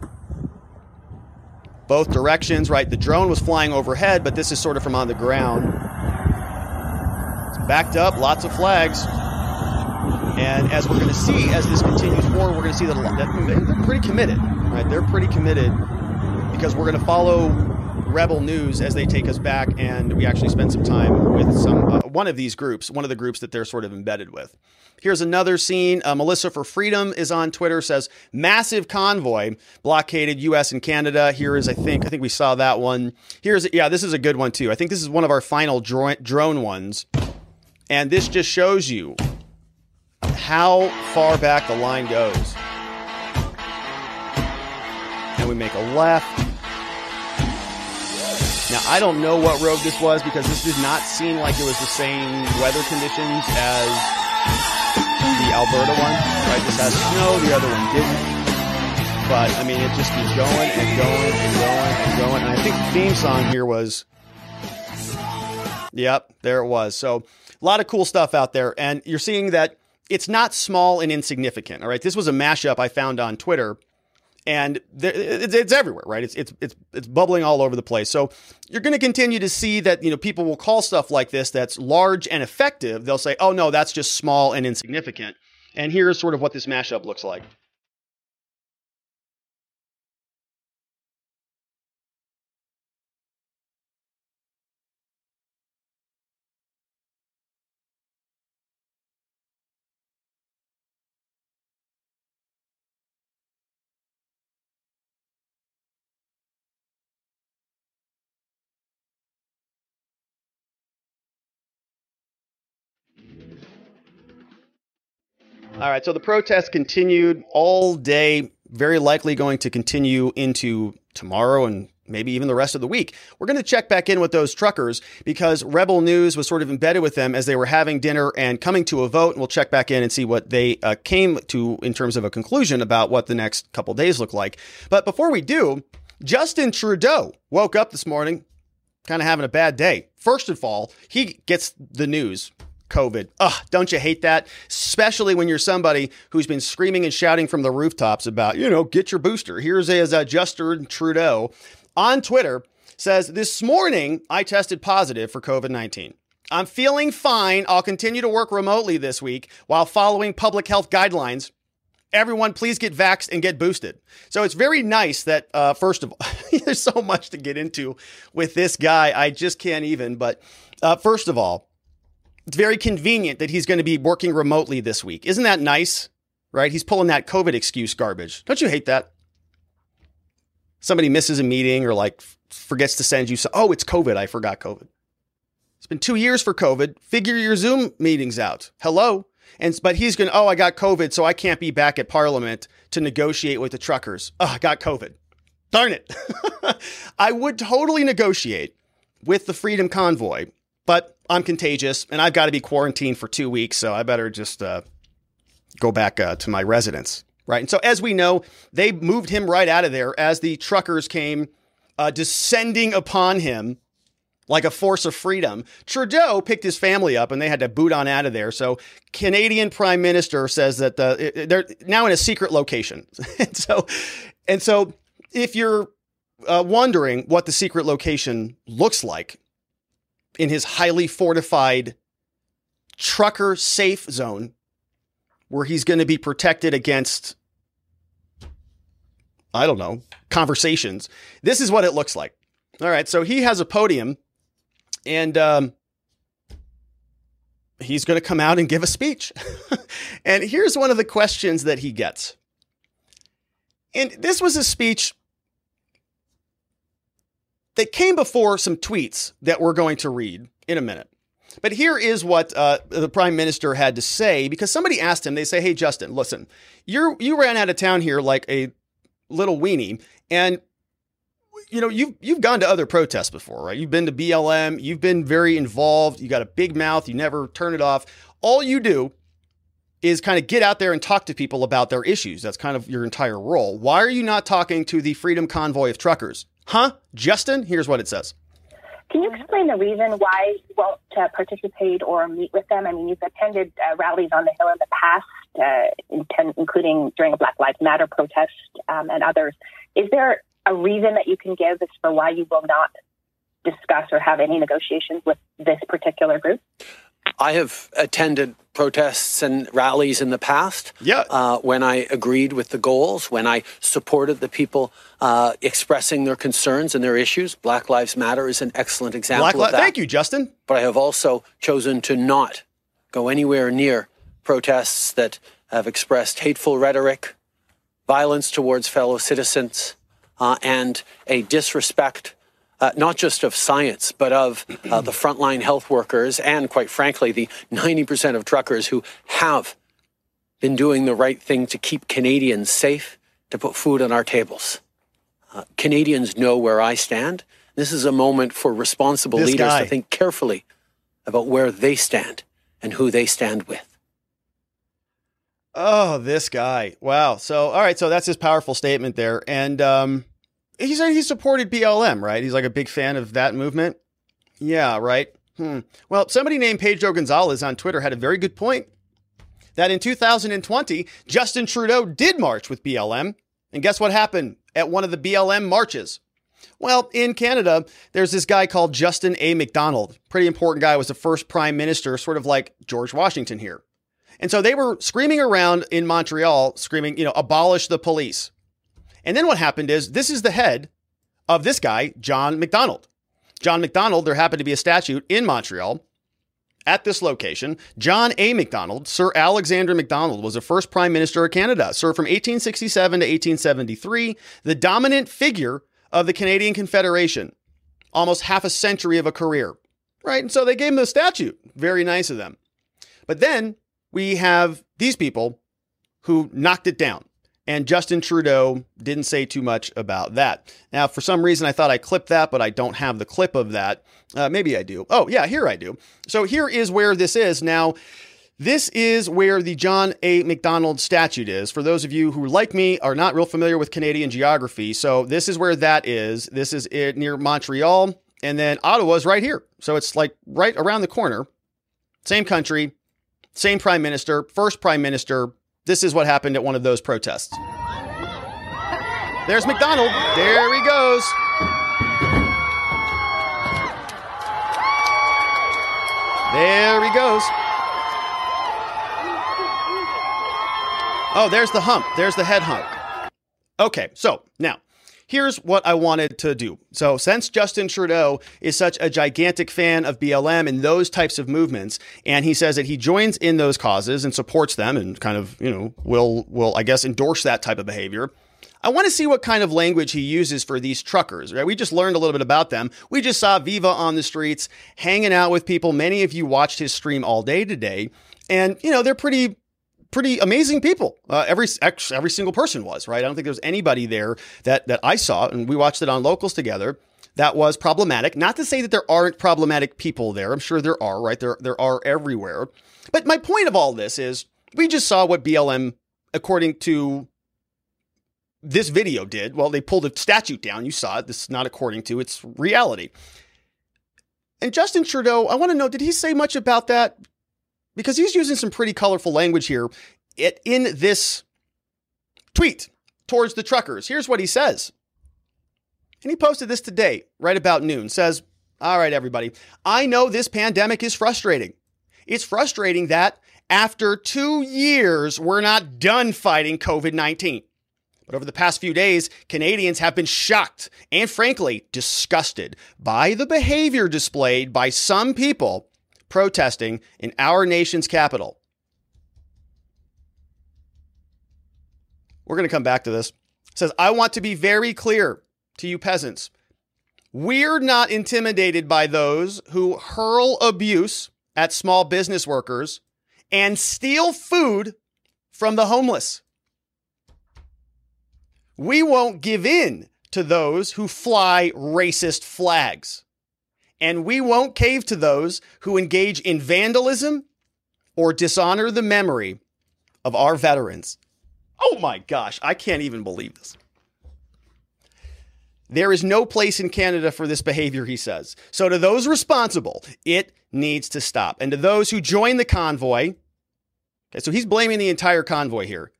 both directions, right? The drone was flying overhead, but this is sort of from on the ground. It's backed up, lots of flags. And as we're going to see, as this continues forward, we're going to see that, a lot, that they're pretty committed, right? They're pretty committed because we're going to follow Rebel News as they take us back, and we actually spend some time with some uh, one of these groups, one of the groups that they're sort of embedded with. Here's another scene. Uh, Melissa for Freedom is on Twitter, says massive convoy blockaded U S and Canada. Here is, I think, I think we saw that one. Here's, yeah, this is a good one too. I think this is one of our final dro- drone ones, and this just shows you how far back the line goes. And we make a left. Now, I don't know what road this was because this did not seem like it was the same weather conditions as the Alberta one, right? This has snow, the other one didn't. But, I mean, it just keeps going and going and going and going. And I think the theme song here was... Yep, there it was. So, a lot of cool stuff out there. And you're seeing that it's not small and insignificant, all right? This was a mashup I found on Twitter, and there, it's, it's everywhere, right? It's, it's it's it's bubbling all over the place. So you're going to continue to see that, you know, people will call stuff like this that's large and effective. They'll say, oh, no, that's just small and insignificant. And here's sort of what this mashup looks like. All right, so the protests continued all day, very likely going to continue into tomorrow and maybe even the rest of the week. We're going to check back in with those truckers because Rebel News was sort of embedded with them as they were having dinner and coming to a vote. And we'll check back in and see what they uh, came to in terms of a conclusion about what the next couple days look like. But before we do, Justin Trudeau woke up this morning kind of having a bad day. First of all, he gets the news. COVID. Ugh, don't you hate that? Especially when you're somebody who's been screaming and shouting from the rooftops about, you know, get your booster. Here's as uh, Justin Trudeau on Twitter says, this morning I tested positive for COVID nineteen. I'm feeling fine. I'll continue to work remotely this week while following public health guidelines. Everyone, please get vaxxed and get boosted. So it's very nice that, uh, first of all, there's so much to get into with this guy. I just can't even. But uh, first of all, it's very convenient that he's going to be working remotely this week. Isn't that nice? Right? He's pulling that COVID excuse garbage. Don't you hate that? Somebody misses a meeting or like forgets to send you. So, oh, it's COVID. I forgot COVID. It's been two years for COVID. Figure your Zoom meetings out. Hello. And but he's going, oh, I got COVID, so I can't be back at Parliament to negotiate with the truckers. Oh, I got COVID. Darn it. I would totally negotiate with the Freedom Convoy, but I'm contagious and I've got to be quarantined for two weeks. So I better just uh, go back uh, to my residence. Right. And so as we know, they moved him right out of there as the truckers came uh, descending upon him. Like a force of freedom. Trudeau picked his family up and they had to boot on out of there. So Canadian Prime Minister says that the, they're now in a secret location. and so, and so if you're uh, wondering what the secret location looks like in his highly fortified trucker safe zone, where he's going to be protected against, I don't know, conversations, this is what it looks like. All right. So he has a podium. And um, he's going to come out and give a speech. And here's one of the questions that he gets. And this was a speech that came before some tweets that we're going to read in a minute. But here is what uh, the Prime Minister had to say, because somebody asked him, they say, hey, Justin, listen, you're, you ran out of town here like a little weenie, and you know, you've, you've gone to other protests before, right? You've been to B L M. You've been very involved. You got a big mouth. You never turn it off. All you do is kind of get out there and talk to people about their issues. That's kind of your entire role. Why are you not talking to the Freedom Convoy of truckers? Huh? Justin, here's what it says. Can you explain the reason why you won't uh, participate or meet with them? I mean, you've attended uh, rallies on the Hill in the past, uh, in ten, including during a Black Lives Matter protest um, and others. Is there a reason that you can give as for why you will not discuss or have any negotiations with this particular group? I have attended protests and rallies in the past. Yeah. Uh, when I agreed with the goals, when I supported the people uh, expressing their concerns and their issues. Black Lives Matter is an excellent example Black of that. Thank you, Justin. But I have also chosen to not go anywhere near protests that have expressed hateful rhetoric, violence towards fellow citizens, Uh, and a disrespect, uh, not just of science, but of uh, the frontline health workers and, quite frankly, the ninety percent of truckers who have been doing the right thing to keep Canadians safe, to put food on our tables. Uh, Canadians know where I stand. This is a moment for responsible this leaders guy. to think carefully about where they stand and who they stand with. Oh, this guy. Wow. So, all right. So that's his powerful statement there. And um, he said he supported B L M, right? He's like a big fan of that movement. Yeah, right. Hmm. Well, somebody named Pedro Gonzalez on Twitter had a very good point that in two thousand twenty, Justin Trudeau did march with B L M. And guess what happened at one of the B L M marches? Well, in Canada, there's this guy called John A. Macdonald. Pretty important guy, was the first prime minister, sort of like George Washington here. And so they were screaming around in Montreal, screaming, you know, abolish the police. And then what happened is this is the head of this guy, John Macdonald. John Macdonald, there happened to be a statue in Montreal at this location. John A. Macdonald, Sir Alexander Macdonald, was the first prime minister of Canada. Sir, from eighteen sixty-seven to eighteen seventy-three, the dominant figure of the Canadian Confederation, almost half a century of a career. Right. And so they gave him the statue. Very nice of them. But then we have these people who knocked it down, and Justin Trudeau didn't say too much about that. Now, for some reason, I thought I clipped that, but I don't have the clip of that. Uh, maybe I do. Oh, yeah, here I do. So here is where this is. Now, this is where the John A. Macdonald statue is. For those of you who, like me, are not real familiar with Canadian geography. So this is where that is. This is it near Montreal, and then Ottawa is right here. So it's like right around the corner. Same country. Same prime minister, first prime minister. This is what happened at one of those protests. There's Macdonald. There he goes. There he goes. Oh, there's the hump. There's the head hump. Okay, so now here's what I wanted to do. So since Justin Trudeau is such a gigantic fan of B L M and those types of movements, and he says that he joins in those causes and supports them and kind of, you know, will, will I guess, endorse that type of behavior, I want to see what kind of language he uses for these truckers, right? We just learned a little bit about them. We just saw Viva on the streets hanging out with people. Many of you watched his stream all day today, and, you know, they're pretty... pretty amazing people. Uh, every every single person was, right? I don't think there was anybody there that that I saw, and we watched it on Locals together, that was problematic. Not to say that there aren't problematic people there. I'm sure there are, right? There, there are everywhere. But my point of all this is we just saw what B L M, according to this video, did. Well, they pulled a statute down. You saw it. This is not according to, it's reality. And Justin Trudeau, I want to know, did he say much about that? Because he's using some pretty colorful language here in this tweet towards the truckers. Here's what he says. And he posted this today, right about noon. Says, all right, everybody, I know this pandemic is frustrating. It's frustrating that after two years, we're not done fighting COVID nineteen. But over the past few days, Canadians have been shocked and frankly disgusted by the behavior displayed by some people protesting in our nation's capital. We're going to come back to this. It says, I want to be very clear to you peasants. We're not intimidated by those who hurl abuse at small business workers and steal food from the homeless. We won't give in to those who fly racist flags. And we won't cave to those who engage in vandalism or dishonor the memory of our veterans. Oh my gosh, I can't even believe this. There is no place in Canada for this behavior, he says. So to those responsible, it needs to stop. And to those who join the convoy, okay, so he's blaming the entire convoy here,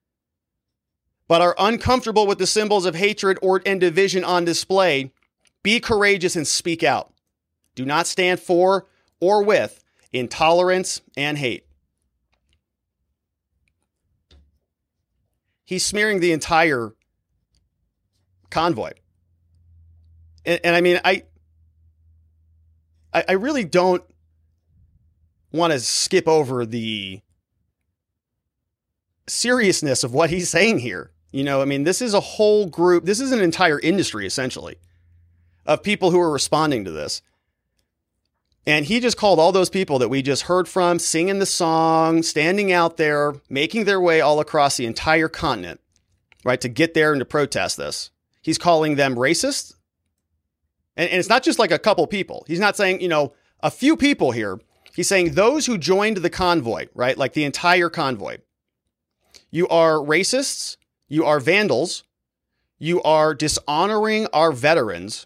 but are uncomfortable with the symbols of hatred or and division on display, be courageous and speak out. Do not stand for or with intolerance and hate. He's smearing the entire convoy. And, and I mean, I, I, I really don't want to skip over the seriousness of what he's saying here. You know, I mean, this is a whole group. This is an entire industry, essentially, of people who are responding to this. And he just called all those people that we just heard from, singing the song, standing out there, making their way all across the entire continent, right, to get there and to protest this. He's calling them racist. And, and it's not just like a couple people. He's not saying, you know, a few people here. He's saying those who joined the convoy, right, like the entire convoy. You are racists. You are vandals. You are dishonoring our veterans.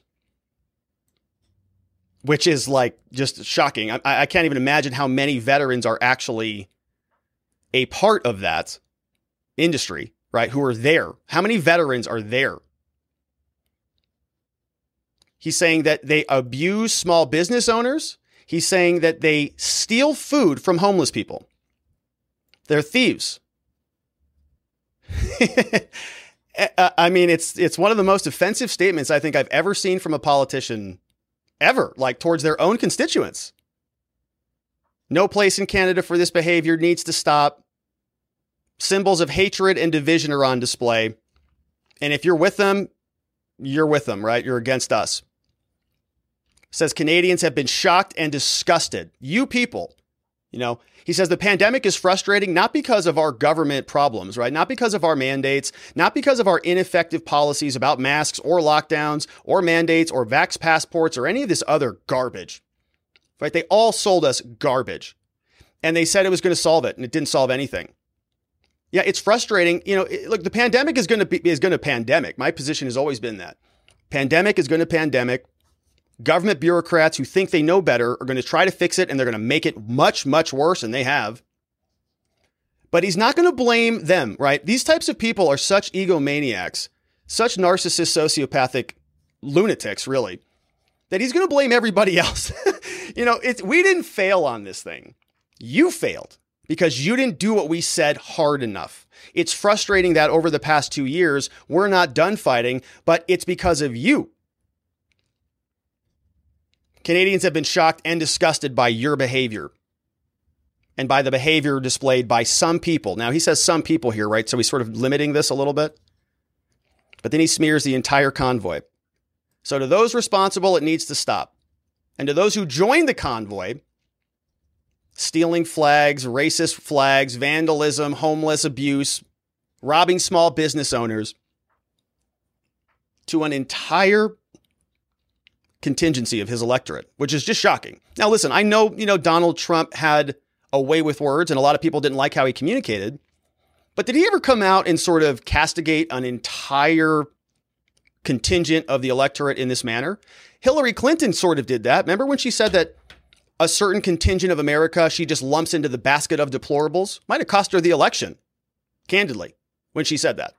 Which is like just shocking. I, I can't even imagine how many veterans are actually a part of that industry, right? Who are there? How many veterans are there? He's saying that they abuse small business owners. He's saying that they steal food from homeless people. They're thieves. I mean, it's it's one of the most offensive statements I think I've ever seen from a politician ever, like towards their own constituents. No place in Canada for this behavior, needs to stop. Symbols of hatred and division are on display. And if you're with them, you're with them, right? You're against us. It says Canadians have been shocked and disgusted. You people, you know, he says the pandemic is frustrating, not because of our government problems, right? Not because of our mandates, not because of our ineffective policies about masks or lockdowns or mandates or vax passports or any of this other garbage, right? They all sold us garbage and they said it was going to solve it and it didn't solve anything. Yeah, it's frustrating. You know, it, look, the pandemic is going to be, is going to pandemic. My position has always been that pandemic is going to pandemic. Government bureaucrats who think they know better are going to try to fix it and they're going to make it much, much worse. And they have. But he's not going to blame them, right? These types of people are such egomaniacs, such narcissist, sociopathic lunatics, really, that he's going to blame everybody else. You know, it's, we didn't fail on this thing. You failed. because you didn't do what we said hard enough. It's frustrating that over the past two years, we're not done fighting, but it's because of you. Canadians have been shocked and disgusted by your behavior and by the behavior displayed by some people. Now, he says some people here, right? So he's sort of limiting this a little bit. But then he smears the entire convoy. So to those responsible, it needs to stop. And to those who joined the convoy, stealing flags, racist flags, vandalism, homeless abuse, robbing small business owners, to an entire contingency of his electorate, which is just shocking. Now, listen, I know, you know, Donald Trump had a way with words and a lot of people didn't like how he communicated, but did he ever come out and sort of castigate an entire contingent of the electorate in this manner? Hillary Clinton sort of did that. Remember when she said that a certain contingent of America, she just lumps into the basket of deplorables? Might have cost her the election, candidly, when she said that,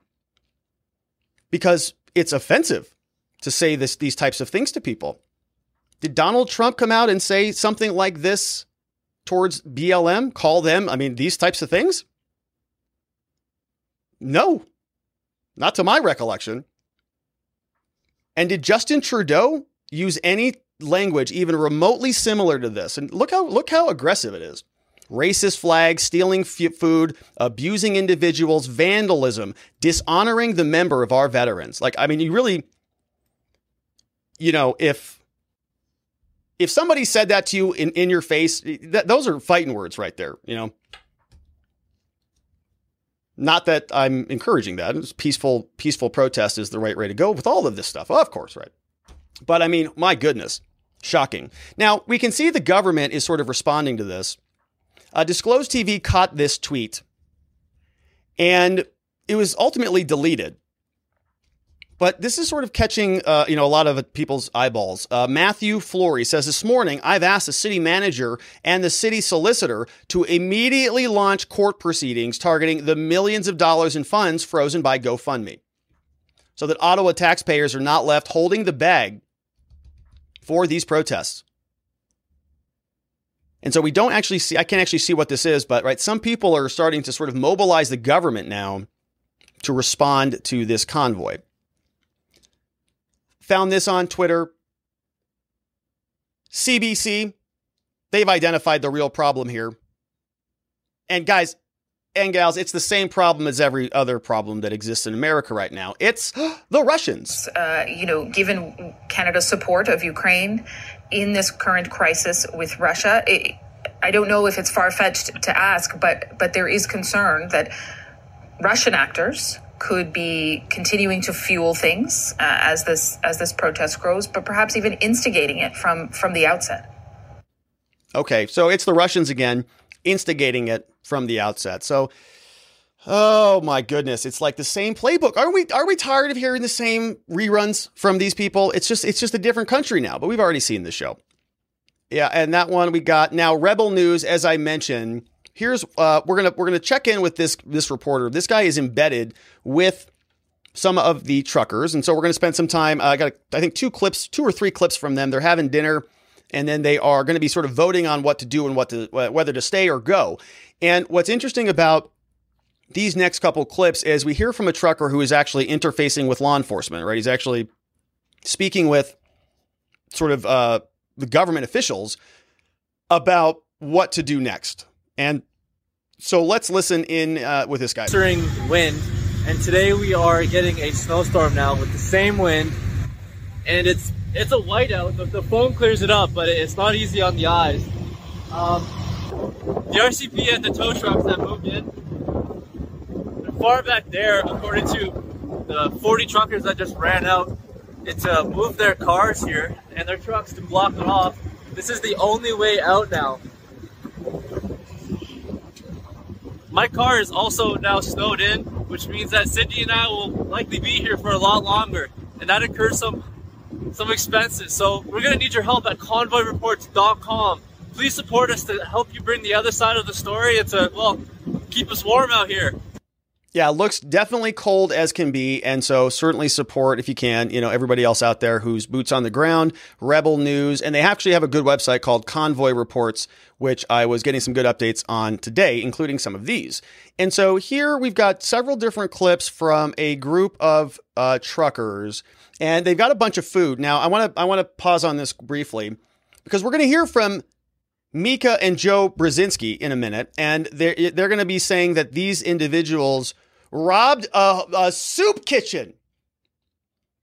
because it's offensive to say this, these types of things to people. Did Donald Trump come out and say something like this towards B L M? Call them, I mean, these types of things? No, not to my recollection. And did Justin Trudeau use any language even remotely similar to this? And look how look how aggressive it is. Racist flags, stealing f- food, abusing individuals, vandalism, dishonoring the member of our veterans. Like, I mean, you really, you know, if if somebody said that to you in, in your face, that, those are fighting words right there, you know. Not that I'm encouraging that. It's peaceful, peaceful protest is the right way to go with all of this stuff. Oh, of course, right. But I mean, my goodness, shocking. Now, we can see the government is sort of responding to this. Uh, Disclosed T V caught this tweet, and it was ultimately deleted. But this is sort of catching, uh, you know, a lot of people's eyeballs. Uh, Matthew Flory says, this morning, I've asked the city manager and the city solicitor to immediately launch court proceedings targeting the millions of dollars in funds frozen by GoFundMe so that Ottawa taxpayers are not left holding the bag for these protests. And so we don't actually see, I can't actually see what this is, but right, some people are starting to sort of mobilize the government now to respond to this convoy. Found this on Twitter. C B C, they've identified the real problem here. And guys and gals, it's the same problem as every other problem that exists in America right now. It's the Russians. Uh, you know, given Canada's support of Ukraine in this current crisis with Russia, it, I don't know if it's far-fetched to ask, but but there is concern that Russian actors could be continuing to fuel things uh, as this as this protest grows, but perhaps even instigating it from from the outset. Okay, so it's the Russians again, instigating it from the outset. So, oh my goodness, it's like the same playbook. Are we are we tired of hearing the same reruns from these people? It's just it's just a different country now, but we've already seen this show. Yeah, and that one we got now. Rebel News, as I mentioned. Here's uh, we're gonna we're gonna check in with this this reporter. This guy is embedded with some of the truckers, and so we're gonna spend some time. Uh, I got I think two clips, two or three clips from them. They're having dinner, and then they are going to be sort of voting on what to do and what to whether to stay or go. And what's interesting about these next couple clips is we hear from a trucker who is actually interfacing with law enforcement. Right, he's actually speaking with sort of uh, the government officials about what to do next. And so let's listen in uh, with this guy. During wind, and today we are getting a snowstorm now with the same wind, and it's it's a whiteout. The, the foam clears it up, but it's not easy on the eyes. Um, the R C P and the tow trucks that moved in, they're far back there, according to the forty truckers that just ran out to move their cars here and their trucks to block it off. This is the only way out now. My car is also now snowed in, which means that Cindy and I will likely be here for a lot longer, and that incurs some some expenses. So we're gonna need your help at convoy reports dot com. Please support us to help you bring the other side of the story and to, well, keep us warm out here. Yeah, looks definitely cold as can be. And so certainly support, if you can, you know, everybody else out there who's boots on the ground, Rebel News. And they actually have a good website called Convoy Reports, which I was getting some good updates on today, including some of these. And so here we've got several different clips from a group of uh, truckers, and they've got a bunch of food. Now, I want to I want to pause on this briefly because we're going to hear from Mika and Joe Brzezinski in a minute. And they're, they're going to be saying that these individuals robbed a, a soup kitchen.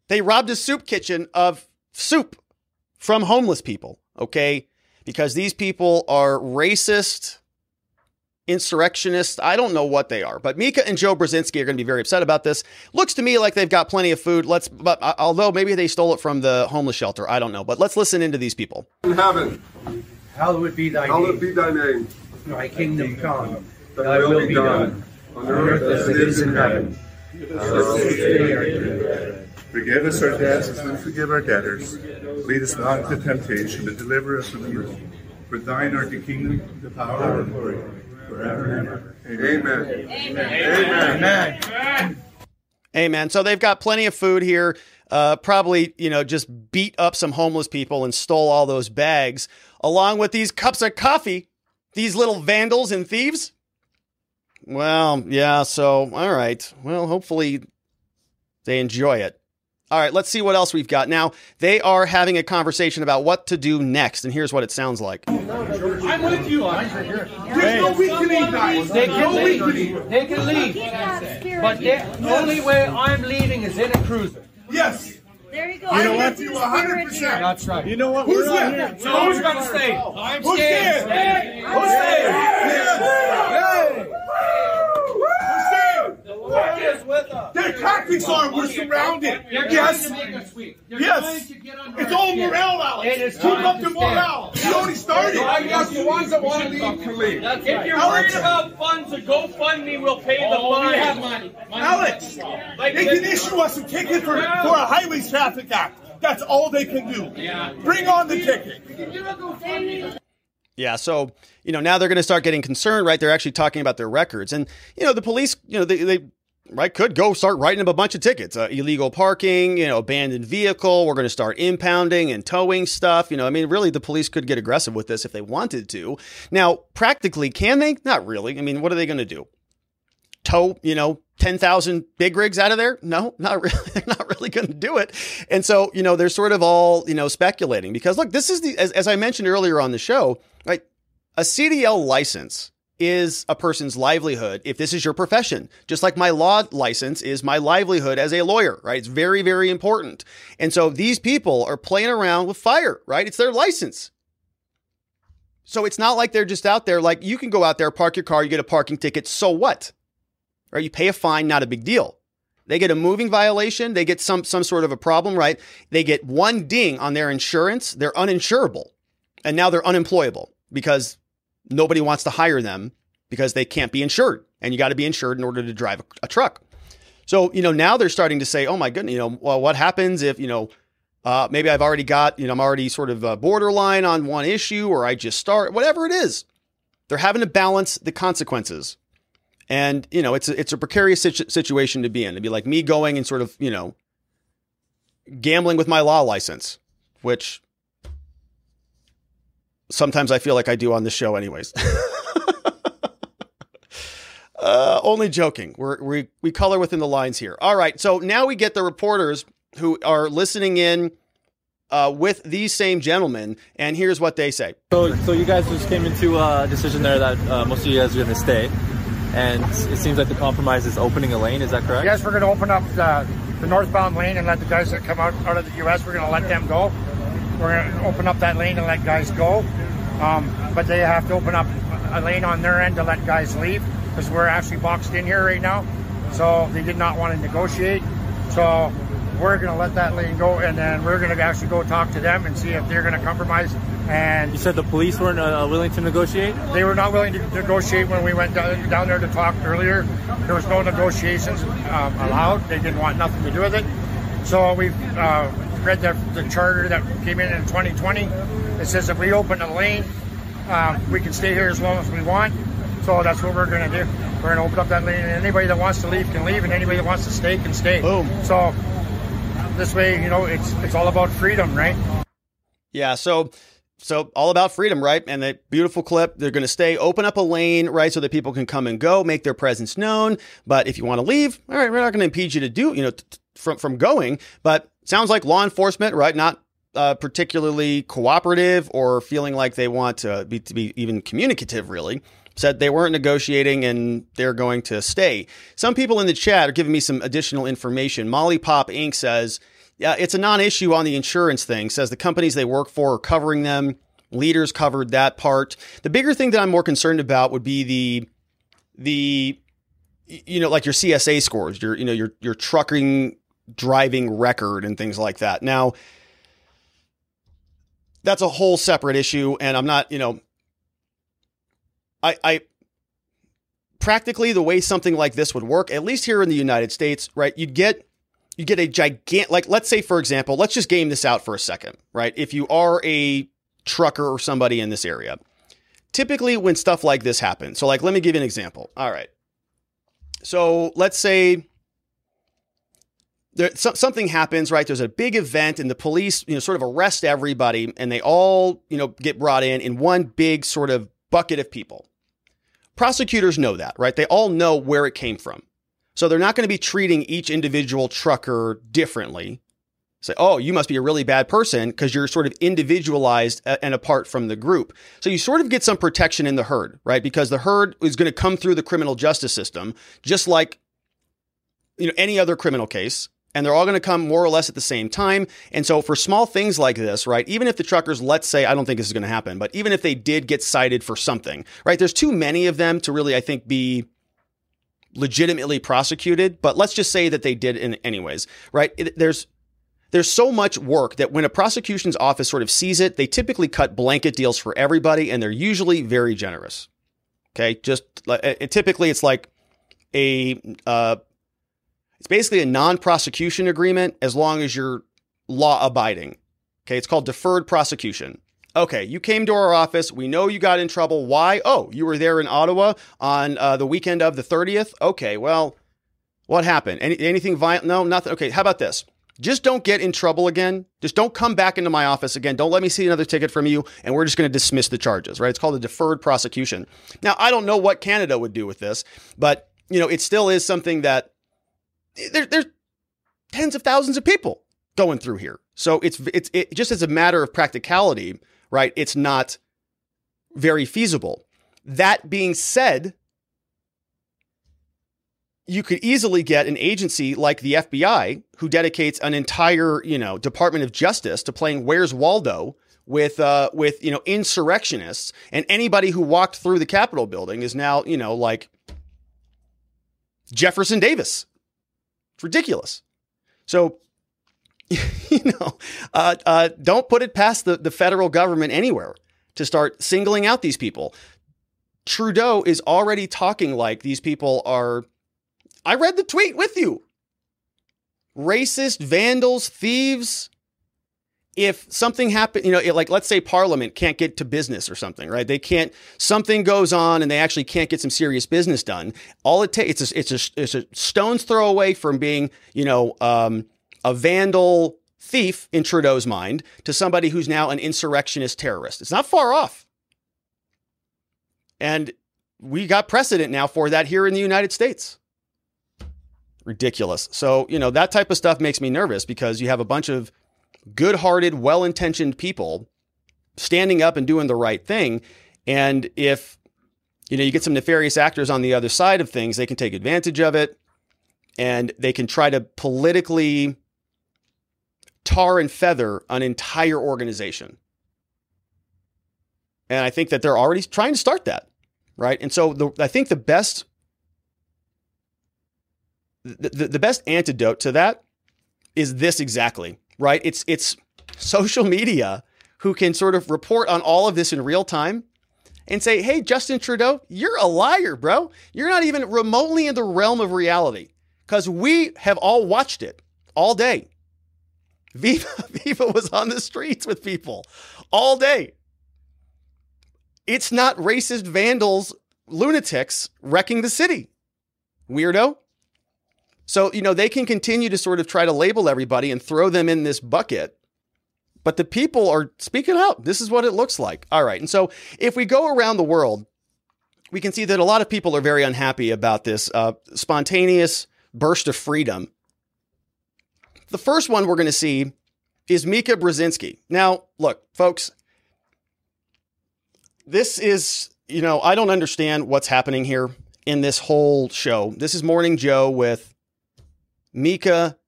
They robbed a soup kitchen of soup from homeless people, okay? Because these people are racist, insurrectionists. I don't know what they are, but Mika and Joe Brzezinski are going to be very upset about this. Looks to me like they've got plenty of food. Let's, but although maybe they stole it from the homeless shelter, I don't know. But let's listen into these people. In heaven, hallowed be thy hallowed name. Hallowed be thy name. Thy kingdom come. Thy will be done. On earth as it is in heaven. Forgive us our debts as we forgive our debtors. Lead us not into temptation, but deliver us from evil. For thine art the kingdom, the power, and glory, forever and ever. Amen. Amen. Amen. Amen. So they've got plenty of food here. Uh, probably, you know, just beat up some homeless people and stole all those bags, along with these cups of coffee. These little vandals and thieves. Well, yeah, so, all right. Well, hopefully they enjoy it. All right, let's see what else we've got. Now, they are having a conversation about what to do next, and here's what it sounds like. I'm with you. There's no weakening, guys. They can no leave. They can leave. But the only way I'm leaving is in a cruiser. Yes. There you go. You know what? one hundred percent. That's right. You know what? Who's left? No one's going to stay. I'm scared. Stay. Who's staying? Their tactics are we're surrounded. Yes. Yes. It's all morale, Alex. Keep up the morale. You already started. I guess the ones that want to leave can leave. If you're worried about funds, a GoFundMe will pay the fine. We have money. Alex, they can issue us a ticket for, for a highway traffic act. That's all they can do. Bring on the ticket. Yeah, so, you know, now they're going to start getting concerned, right? They're actually talking about their records. And, you know, the police, you know, they, they right, could go start writing up a bunch of tickets. Uh, illegal parking, you know, abandoned vehicle. We're going to start impounding and towing stuff. You know, I mean, really, the police could get aggressive with this if they wanted to. Now, practically, can they? Not really. I mean, what are they going to do? Tow, you know, ten thousand big rigs out of there? No, not really. They're not really going to do it. And so, you know, they're sort of all, you know, speculating because, look, this is the, as, as I mentioned earlier on the show, right? A C D L license is a person's livelihood if this is your profession, just like my law license is my livelihood as a lawyer, right? It's very, very important. And so these people are playing around with fire, right? It's their license. So it's not like they're just out there. Like you can go out there, park your car, you get a parking ticket. So what? Right? You pay a fine, not a big deal. They get a moving violation. They get some, some sort of a problem, right? They get one ding on their insurance. They're uninsurable. And now they're unemployable because nobody wants to hire them because they can't be insured. And you got to be insured in order to drive a, a truck. So, you know, now they're starting to say, oh my goodness, you know, well, what happens if, you know, uh, maybe I've already got, you know, I'm already sort of uh, borderline on one issue or I just start, whatever it is. They're having to balance the consequences. And, you know, it's a, it's a precarious situ- situation to be in. It'd be like me going and sort of, you know, gambling with my law license, which sometimes I feel like I do on this show anyways. uh, only joking. We're, we, we color within the lines here. All right. So now we get the reporters who are listening in uh, with these same gentlemen. And here's what they say. So, so you guys just came into a decision there that uh, most of you guys are going to stay. And it seems like the compromise is opening a lane. Is that correct? Yes, we're going to open up the, the northbound lane and let the guys that come out, out of the U S, we're going to let them go. We're going to open up that lane and let guys go, um, but they have to open up a lane on their end to let guys leave because we're actually boxed in here right now. So they did not want to negotiate. So we're going to let that lane go, and then we're going to actually go talk to them and see if they're going to compromise. And you said the police weren't uh, willing to negotiate? They were not willing to negotiate when we went down, down there to talk earlier. There was no negotiations um, allowed. They didn't want nothing to do with it. So we've uh, read the, the charter that came in in twenty twenty. It says if we open a lane, uh, we can stay here as long as we want. So that's what we're going to do. We're going to open up that lane, and anybody that wants to leave can leave, and anybody that wants to stay can stay. Boom. So this way, you know, it's it's all about freedom, right? Yeah, so so all about freedom, right? And that beautiful clip, they're going to stay, open up a lane, right, so that people can come and go, make their presence known. But if you want to leave, all right, we're not going to impede you to do, you know, t- t- from from going. But sounds like law enforcement, right, not Uh, particularly cooperative or feeling like they want to be, to be even communicative, really, said they weren't negotiating and they're going to stay. Some people in the chat are giving me some additional information. Molly Pop Incorporated says, yeah, it's a non-issue on the insurance thing, says the companies they work for are covering them. Leaders covered that part. The bigger thing that I'm more concerned about would be the, the, you know, like your C S A scores, your, you know, your, your trucking driving record and things like that. Now, that's a whole separate issue. And I'm not, you know, I, I practically the way something like this would work, at least here in the United States, right? You'd get, you get a gigantic, like, let's say, for example, let's just game this out for a second, right? If you are a trucker or somebody in this area, typically when stuff like this happens. So like, let me give you an example. All right. So let's say There, so, something happens, right? There's a big event and the police, you know, sort of arrest everybody and they all, you know, get brought in in one big sort of bucket of people. Prosecutors know that, right? They all know where it came from. So they're not going to be treating each individual trucker differently. Say, oh, you must be a really bad person because you're sort of individualized and apart from the group. So you sort of get some protection in the herd, right? Because the herd is going to come through the criminal justice system, just like, you know, any other criminal case. And they're all going to come more or less at the same time. And so for small things like this, right, even if the truckers, let's say, I don't think this is going to happen, but even if they did get cited for something, right, there's too many of them to really, I think, be legitimately prosecuted. But let's just say that they did in anyways, right? It, there's there's so much work that when a prosecution's office sort of sees it, they typically cut blanket deals for everybody. And they're usually very generous. Okay, just it, typically it's like a uh it's basically a non-prosecution agreement as long as you're law-abiding. Okay, it's called deferred prosecution. Okay, you came to our office. We know you got in trouble. Why? Oh, you were there in Ottawa on uh, the weekend of the thirtieth? Okay, well, what happened? Any, anything violent? No, nothing. Okay, how about this? Just don't get in trouble again. Just don't come back into my office again. Don't let me see another ticket from you, and we're just going to dismiss the charges, right? It's called a deferred prosecution. Now, I don't know what Canada would do with this, but, you know, it still is something that There, there's tens of thousands of people going through here. So it's it's it, just as a matter of practicality, right? It's not very feasible. That being said, you could easily get an agency like the F B I who dedicates an entire, you know, Department of Justice to playing Where's Waldo with, uh, with, you know, insurrectionists, and anybody who walked through the Capitol building is now, you know, like Jefferson Davis. Ridiculous. So, you know, uh, uh, don't put it past the, the federal government anywhere to start singling out these people. Trudeau is already talking like these people are, I read the tweet with you, racist, vandals, thieves. If something happened, you know, it, like, let's say Parliament can't get to business or something, right? They can't, something goes on and they actually can't get some serious business done. All it takes, it's a, it's a, it's a stone's throw away from being, you know, um, a vandal thief in Trudeau's mind to somebody who's now an insurrectionist terrorist. It's not far off. And we got precedent now for that here in the United States. Ridiculous. So, you know, that type of stuff makes me nervous because you have a bunch of good-hearted, well-intentioned people standing up and doing the right thing. And if, you know, you get some nefarious actors on the other side of things, they can take advantage of it and they can try to politically tar and feather an entire organization. And I think that they're already trying to start that, right? And so the, I think the best, the, the, the best antidote to that is this exactly. Right? It's it's social media who can sort of report on all of this in real time and say, hey, Justin Trudeau, you're a liar, bro. You're not even remotely in the realm of reality because we have all watched it all day. Viva, Viva was on the streets with people all day. It's not racist vandals lunatics wrecking the city. Weirdo. So, you know, they can continue to sort of try to label everybody and throw them in this bucket. But the people are speaking out. This is what it looks like. All right. And so if we go around the world, we can see that a lot of people are very unhappy about this uh, spontaneous burst of freedom. The first one we're going to see is Mika Brzezinski. Now, look, folks, this is, you know, I don't understand what's happening here in this whole show. This is Morning Joe with Mika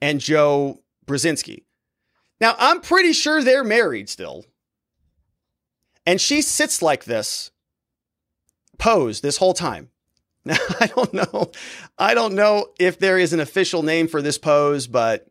and Joe Brzezinski. Now, I'm pretty sure they're married still. And she sits like this, posed this whole time. Now, I don't know. I don't know if there is an official name for this pose, but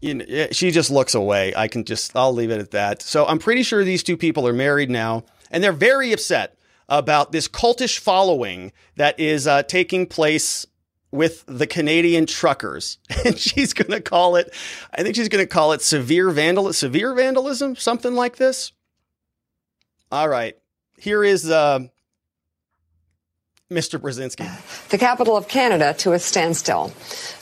you know, she just looks away. I can just, I'll leave it at that. So I'm pretty sure these two people are married now, and they're very upset about this cultish following that is uh, taking place with the Canadian truckers. And she's going to call it, I think she's going to call it severe vandal, severe vandalism, something like this. All right. Here is uh, Mister Brzezinski. The capital of Canada to a standstill.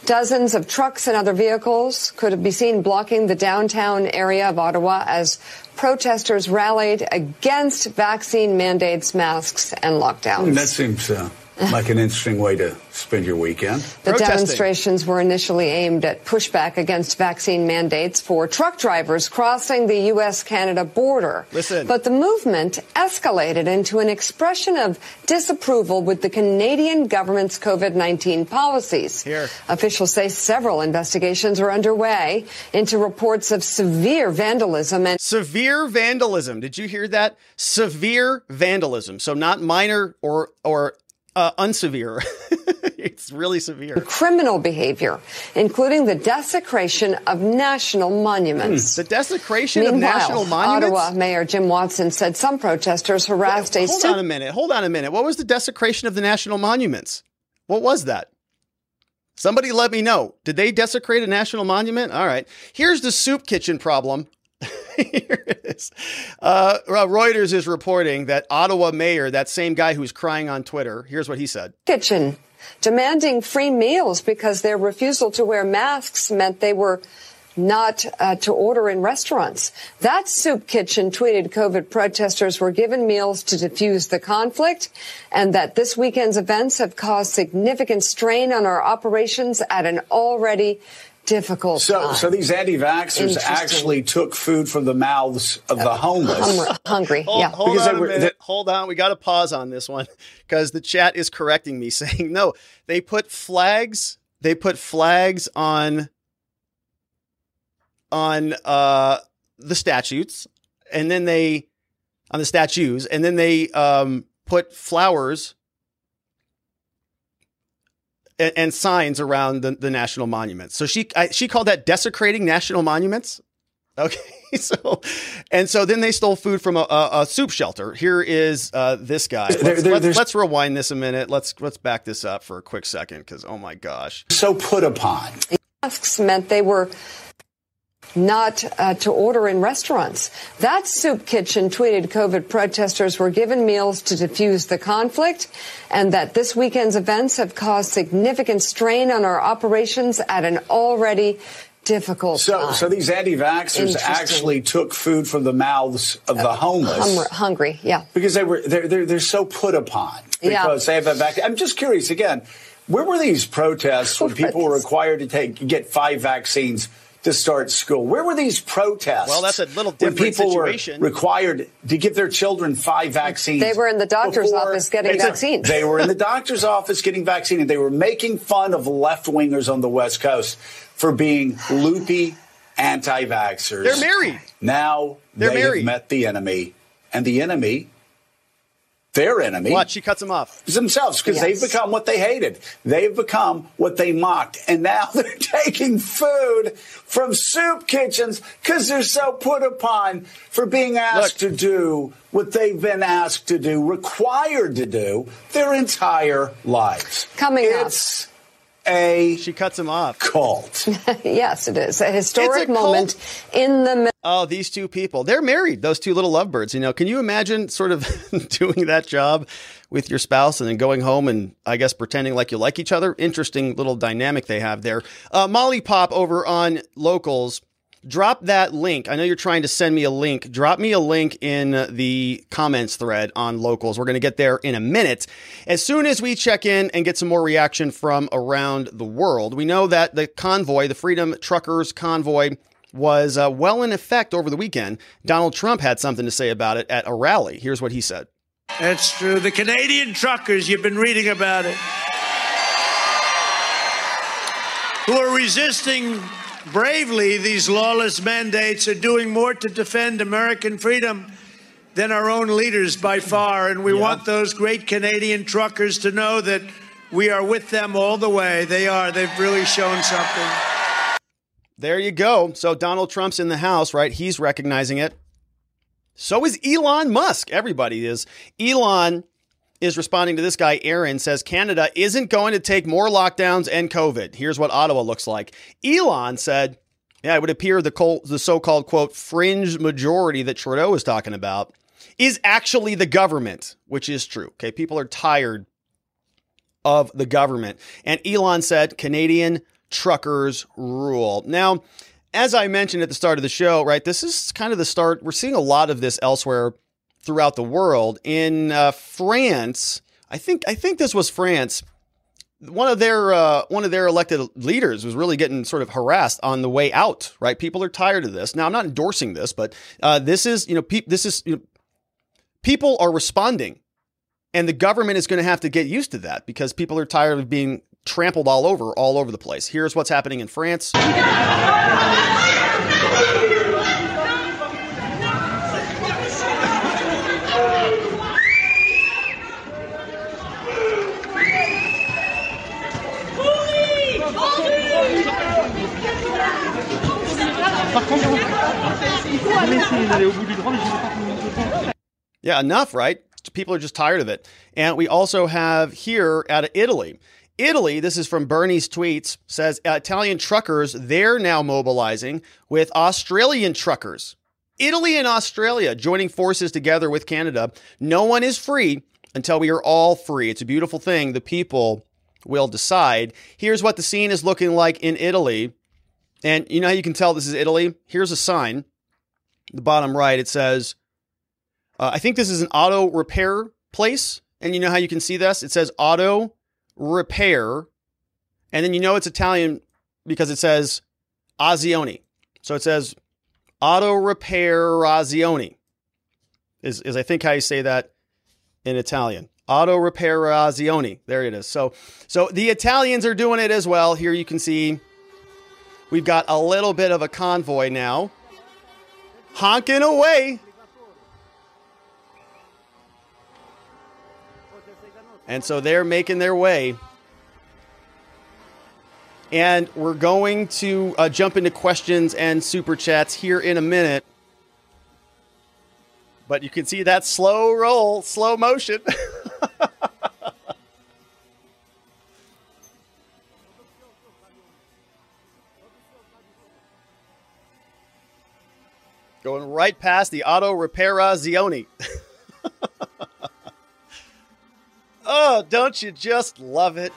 Dozens of trucks and other vehicles could be seen blocking the downtown area of Ottawa as protesters rallied against vaccine mandates, masks, and lockdowns. Mm, that seems... Uh... like an interesting way to spend your weekend. The Protesting. demonstrations were initially aimed at pushback against vaccine mandates for truck drivers crossing the U S Canada border. Listen. But the movement escalated into an expression of disapproval with the Canadian government's COVID nineteen policies. Here. Officials say several investigations are underway into reports of severe vandalism and... Severe vandalism. Did you hear that? Severe vandalism. So not minor or... or Uh, unsevere. It's really severe. Criminal behavior, including the desecration of national monuments. Hmm. The desecration Meanwhile, of national monuments? Ottawa Mayor Jim Watson said some protesters harassed Wait, a... Hold stu- on a minute. Hold on a minute. What was the desecration of the national monuments? What was that? Somebody let me know. Did they desecrate a national monument? All right. Here's the soup kitchen problem. Here it is. Uh, Reuters is reporting that Ottawa mayor, that same guy who's crying on Twitter, here's what he said. Kitchen demanding free meals because their refusal to wear masks meant they were not uh, to order in restaurants. That soup kitchen tweeted COVID protesters were given meals to defuse the conflict and that this weekend's events have caused significant strain on our operations at an already difficult so, time. So these anti-vaxxers actually took food from the mouths of uh, the homeless. Hungry, hungry hold, yeah. Hold on, were, they, hold on, we got to pause on this one because the chat is correcting me saying, no, they put flags, they put flags on, on uh, the statutes and then they, on the statues, and then they um, put flowers And, and signs around the, the national monuments. So she I, she called that desecrating national monuments. Okay, so and so then they stole food from a, a, a soup shelter. Here is uh, this guy. Let's, there, there, let's, let's rewind this a minute. Let's let's back this up for a quick second because oh my gosh. So put upon. Masks meant they were not uh, to order in restaurants. That soup kitchen tweeted COVID protesters were given meals to defuse the conflict and that this weekend's events have caused significant strain on our operations at an already difficult so, time. So these anti-vaxxers actually took food from the mouths of uh, the homeless. Hum- hungry, yeah. Because they were, they're, they're, they're so put upon because yeah. they have a vaccine. I'm just curious, again, where were these protests when people were required to take get five vaccines to start school? Where were these protests? Well, that's a little different when people situation. Were required to give their children five vaccines. They were in the doctor's office getting vaccines. A, they were in the doctor's office getting vaccinated. They were making fun of left-wingers on the West Coast for being loopy anti-vaxxers. They're married. Now They're they married. have met the enemy. And the enemy, their enemy. What? She cuts them off. Themselves, because yes. they've become what they hated. They've become what they mocked. And now they're taking food from soup kitchens because they're so put upon for being asked Look. to do what they've been asked to do, required to do, their entire lives. Coming it's up. a she cuts him off. Cult. Yes, it is a historic a moment cult. In the. Oh, these two people, they're married. Those two little lovebirds. You know, can you imagine sort of doing that job with your spouse and then going home and I guess pretending like you like each other? Interesting little dynamic they have there. Uh, Molly Pop over on Locals. Drop that link. I know you're trying to send me a link. Drop me a link in the comments thread on Locals. We're going to get there in a minute. As soon as we check in and get some more reaction from around the world, we know that the convoy, the Freedom Truckers convoy, was uh, well in effect over the weekend. Donald Trump had something to say about it at a rally. Here's what he said. That's true. The Canadian truckers, you've been reading about it, who are resisting bravely these lawless mandates, are doing more to defend American freedom than our own leaders by far. And we yeah. want those great Canadian truckers to know that we are with them all the way. They are. They've really shown something. There you go. So Donald Trump's in the house, right? He's recognizing it. So is Elon Musk. Everybody is. Elon is responding to this guy. Aaron says Canada isn't going to take more lockdowns and COVID. Here's what Ottawa looks like. Elon said, yeah, it would appear the, co- the so-called, quote, fringe majority that Trudeau was talking about is actually the government, which is true. Okay, people are tired of the government. And Elon said Canadian truckers rule. Now, as I mentioned at the start of the show, right, this is kind of the start. We're seeing a lot of this elsewhere throughout the world. In uh, France, I think I think this was France. One of their uh, one of their elected leaders was really getting sort of harassed on the way out. Right, people are tired of this. Now, I'm not endorsing this, but uh, this is you know pe- this is you know, people are responding, and the government is going to have to get used to that because people are tired of being trampled all over, all over the place. Here's what's happening in France. Yeah, enough, right? People are just tired of it. And we also have here out of Italy. Italy, this is from Bernie's tweets, says Italian truckers, they're now mobilizing with Australian truckers. Italy and Australia joining forces together with Canada. No one is free until we are all free. It's a beautiful thing. The people will decide. Here's what the scene is looking like in Italy. And you know how you can tell this is Italy? Here's a sign. The bottom right, it says, uh, I think this is an auto repair place. And you know how you can see this? It says auto repair. And then you know it's Italian because it says Azioni. So it says auto repair Azioni is, is I think how you say that in Italian. Auto repair Azioni. There it is. So, so the Italians are doing it as well. Here you can see we've got a little bit of a convoy now. Honking away. And so they're making their way. And we're going to uh, jump into questions and super chats here in a minute. But you can see that slow roll, slow motion. Going right past the auto repair Zioni. Oh, don't you just love it?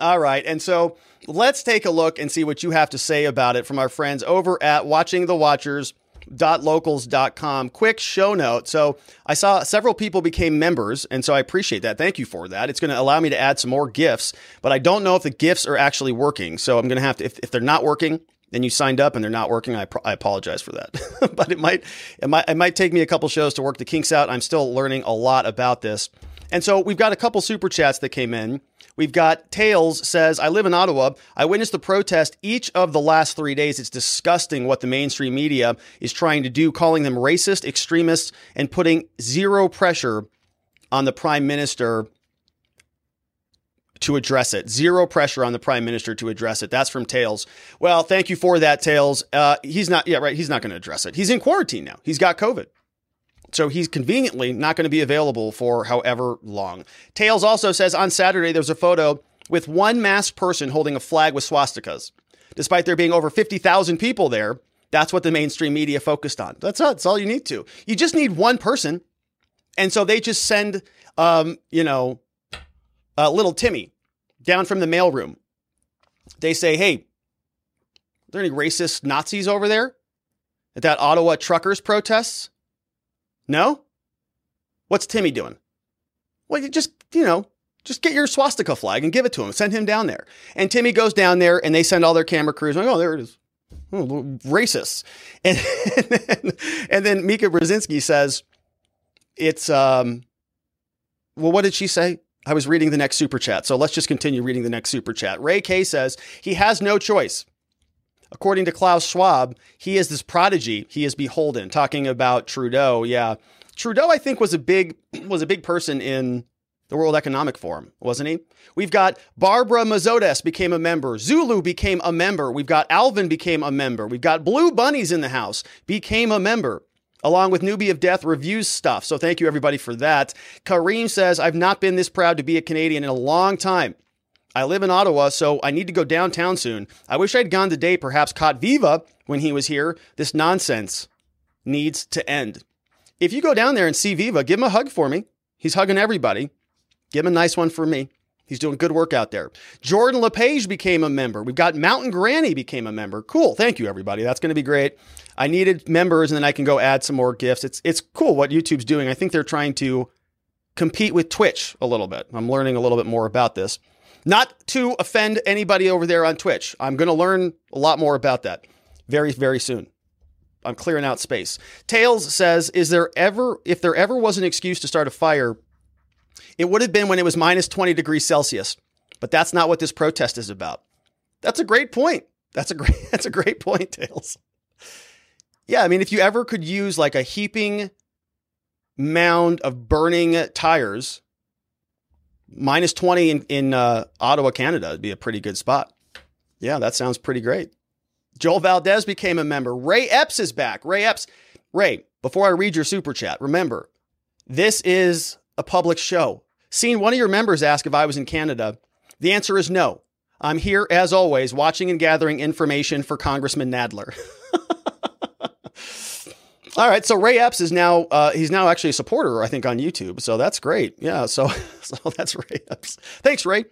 All right. And so let's take a look and see what you have to say about it from our friends over at watching the watchers dot locals dot com. Quick show note. So I saw several people became members, and so I appreciate that. Thank you for that. It's going to allow me to add some more gifts, but I don't know if the gifts are actually working. So I'm going to have to, if, if they're not working, and you signed up and they're not working, I, pro- I apologize for that. But it might, it might it might take me a couple shows to work the kinks out. I'm still learning a lot about this. And so we've got a couple super chats that came in. We've got Tails says, I live in Ottawa. I witnessed the protest each of the last three days. It's disgusting what the mainstream media is trying to do, calling them racist, extremists, and putting zero pressure on the prime minister to address it. Zero pressure on the prime minister to address it. That's from Tails. Well, thank you for that, Tails. Uh, he's not, yeah, right. He's not going to address it. He's in quarantine now. He's got COVID. So he's conveniently not going to be available for however long. Tails also says on Saturday, there's a photo with one masked person holding a flag with swastikas. Despite there being over fifty thousand people there, that's what the mainstream media focused on. That's all, that's all you need to. You just need one person. And so they just send, um, you know, uh, little Timmy down from the mailroom. They say, hey, are there any racist Nazis over there at that Ottawa truckers protests? No? What's Timmy doing? Well, you just, you know, just get your swastika flag and give it to him. Send him down there. And Timmy goes down there and they send all their camera crews. Like, oh, there it is. Oh, racists. And, and, then, and then Mika Brzezinski says, it's, um, well, what did she say? I was reading the next super chat. So let's just continue reading the next super chat. Ray K says he has no choice. According to Klaus Schwab, he is this prodigy. He is beholden. Talking about Trudeau. Yeah. Trudeau, I think, was a big, was a big person in the World Economic Forum, wasn't he? We've got Barbara Mazodes became a member. Zulu became a member. We've got Alvin became a member. We've got Blue Bunnies in the house became a member, along with Newbie of Death reviews stuff. So thank you, everybody, for that. Kareem says, I've not been this proud to be a Canadian in a long time. I live in Ottawa, so I need to go downtown soon. I wish I'd gone today, perhaps caught Viva when he was here. This nonsense needs to end. If you go down there and see Viva, give him a hug for me. He's hugging everybody. Give him a nice one for me. He's doing good work out there. Jordan LePage became a member. We've got Mountain Granny became a member. Cool. Thank you, everybody. That's going to be great. I needed members, and then I can go add some more gifts. It's it's cool what YouTube's doing. I think they're trying to compete with Twitch a little bit. I'm learning a little bit more about this. Not to offend anybody over there on Twitch. I'm going to learn a lot more about that very, very soon. I'm clearing out space. Tails says, is there ever, if there ever was an excuse to start a fire, it would have been when it was minus twenty degrees Celsius, but that's not what this protest is about. That's a great point. That's a great, that's a great point, Tails. Yeah. I mean, if you ever could use like a heaping mound of burning tires, minus twenty in, in uh, Ottawa, Canada would be a pretty good spot. Yeah. That sounds pretty great. Joel Valdez became a member. Ray Epps is back. Ray Epps. Ray, before I read your super chat, remember, this is a public show. Seeing one of your members ask if I was in Canada, the answer is no. I'm here, as always, watching and gathering information for Congressman Nadler. All right. So Ray Epps is now, uh, he's now actually a supporter, I think, on YouTube. So that's great. Yeah. So, so that's Ray Epps. Thanks, Ray.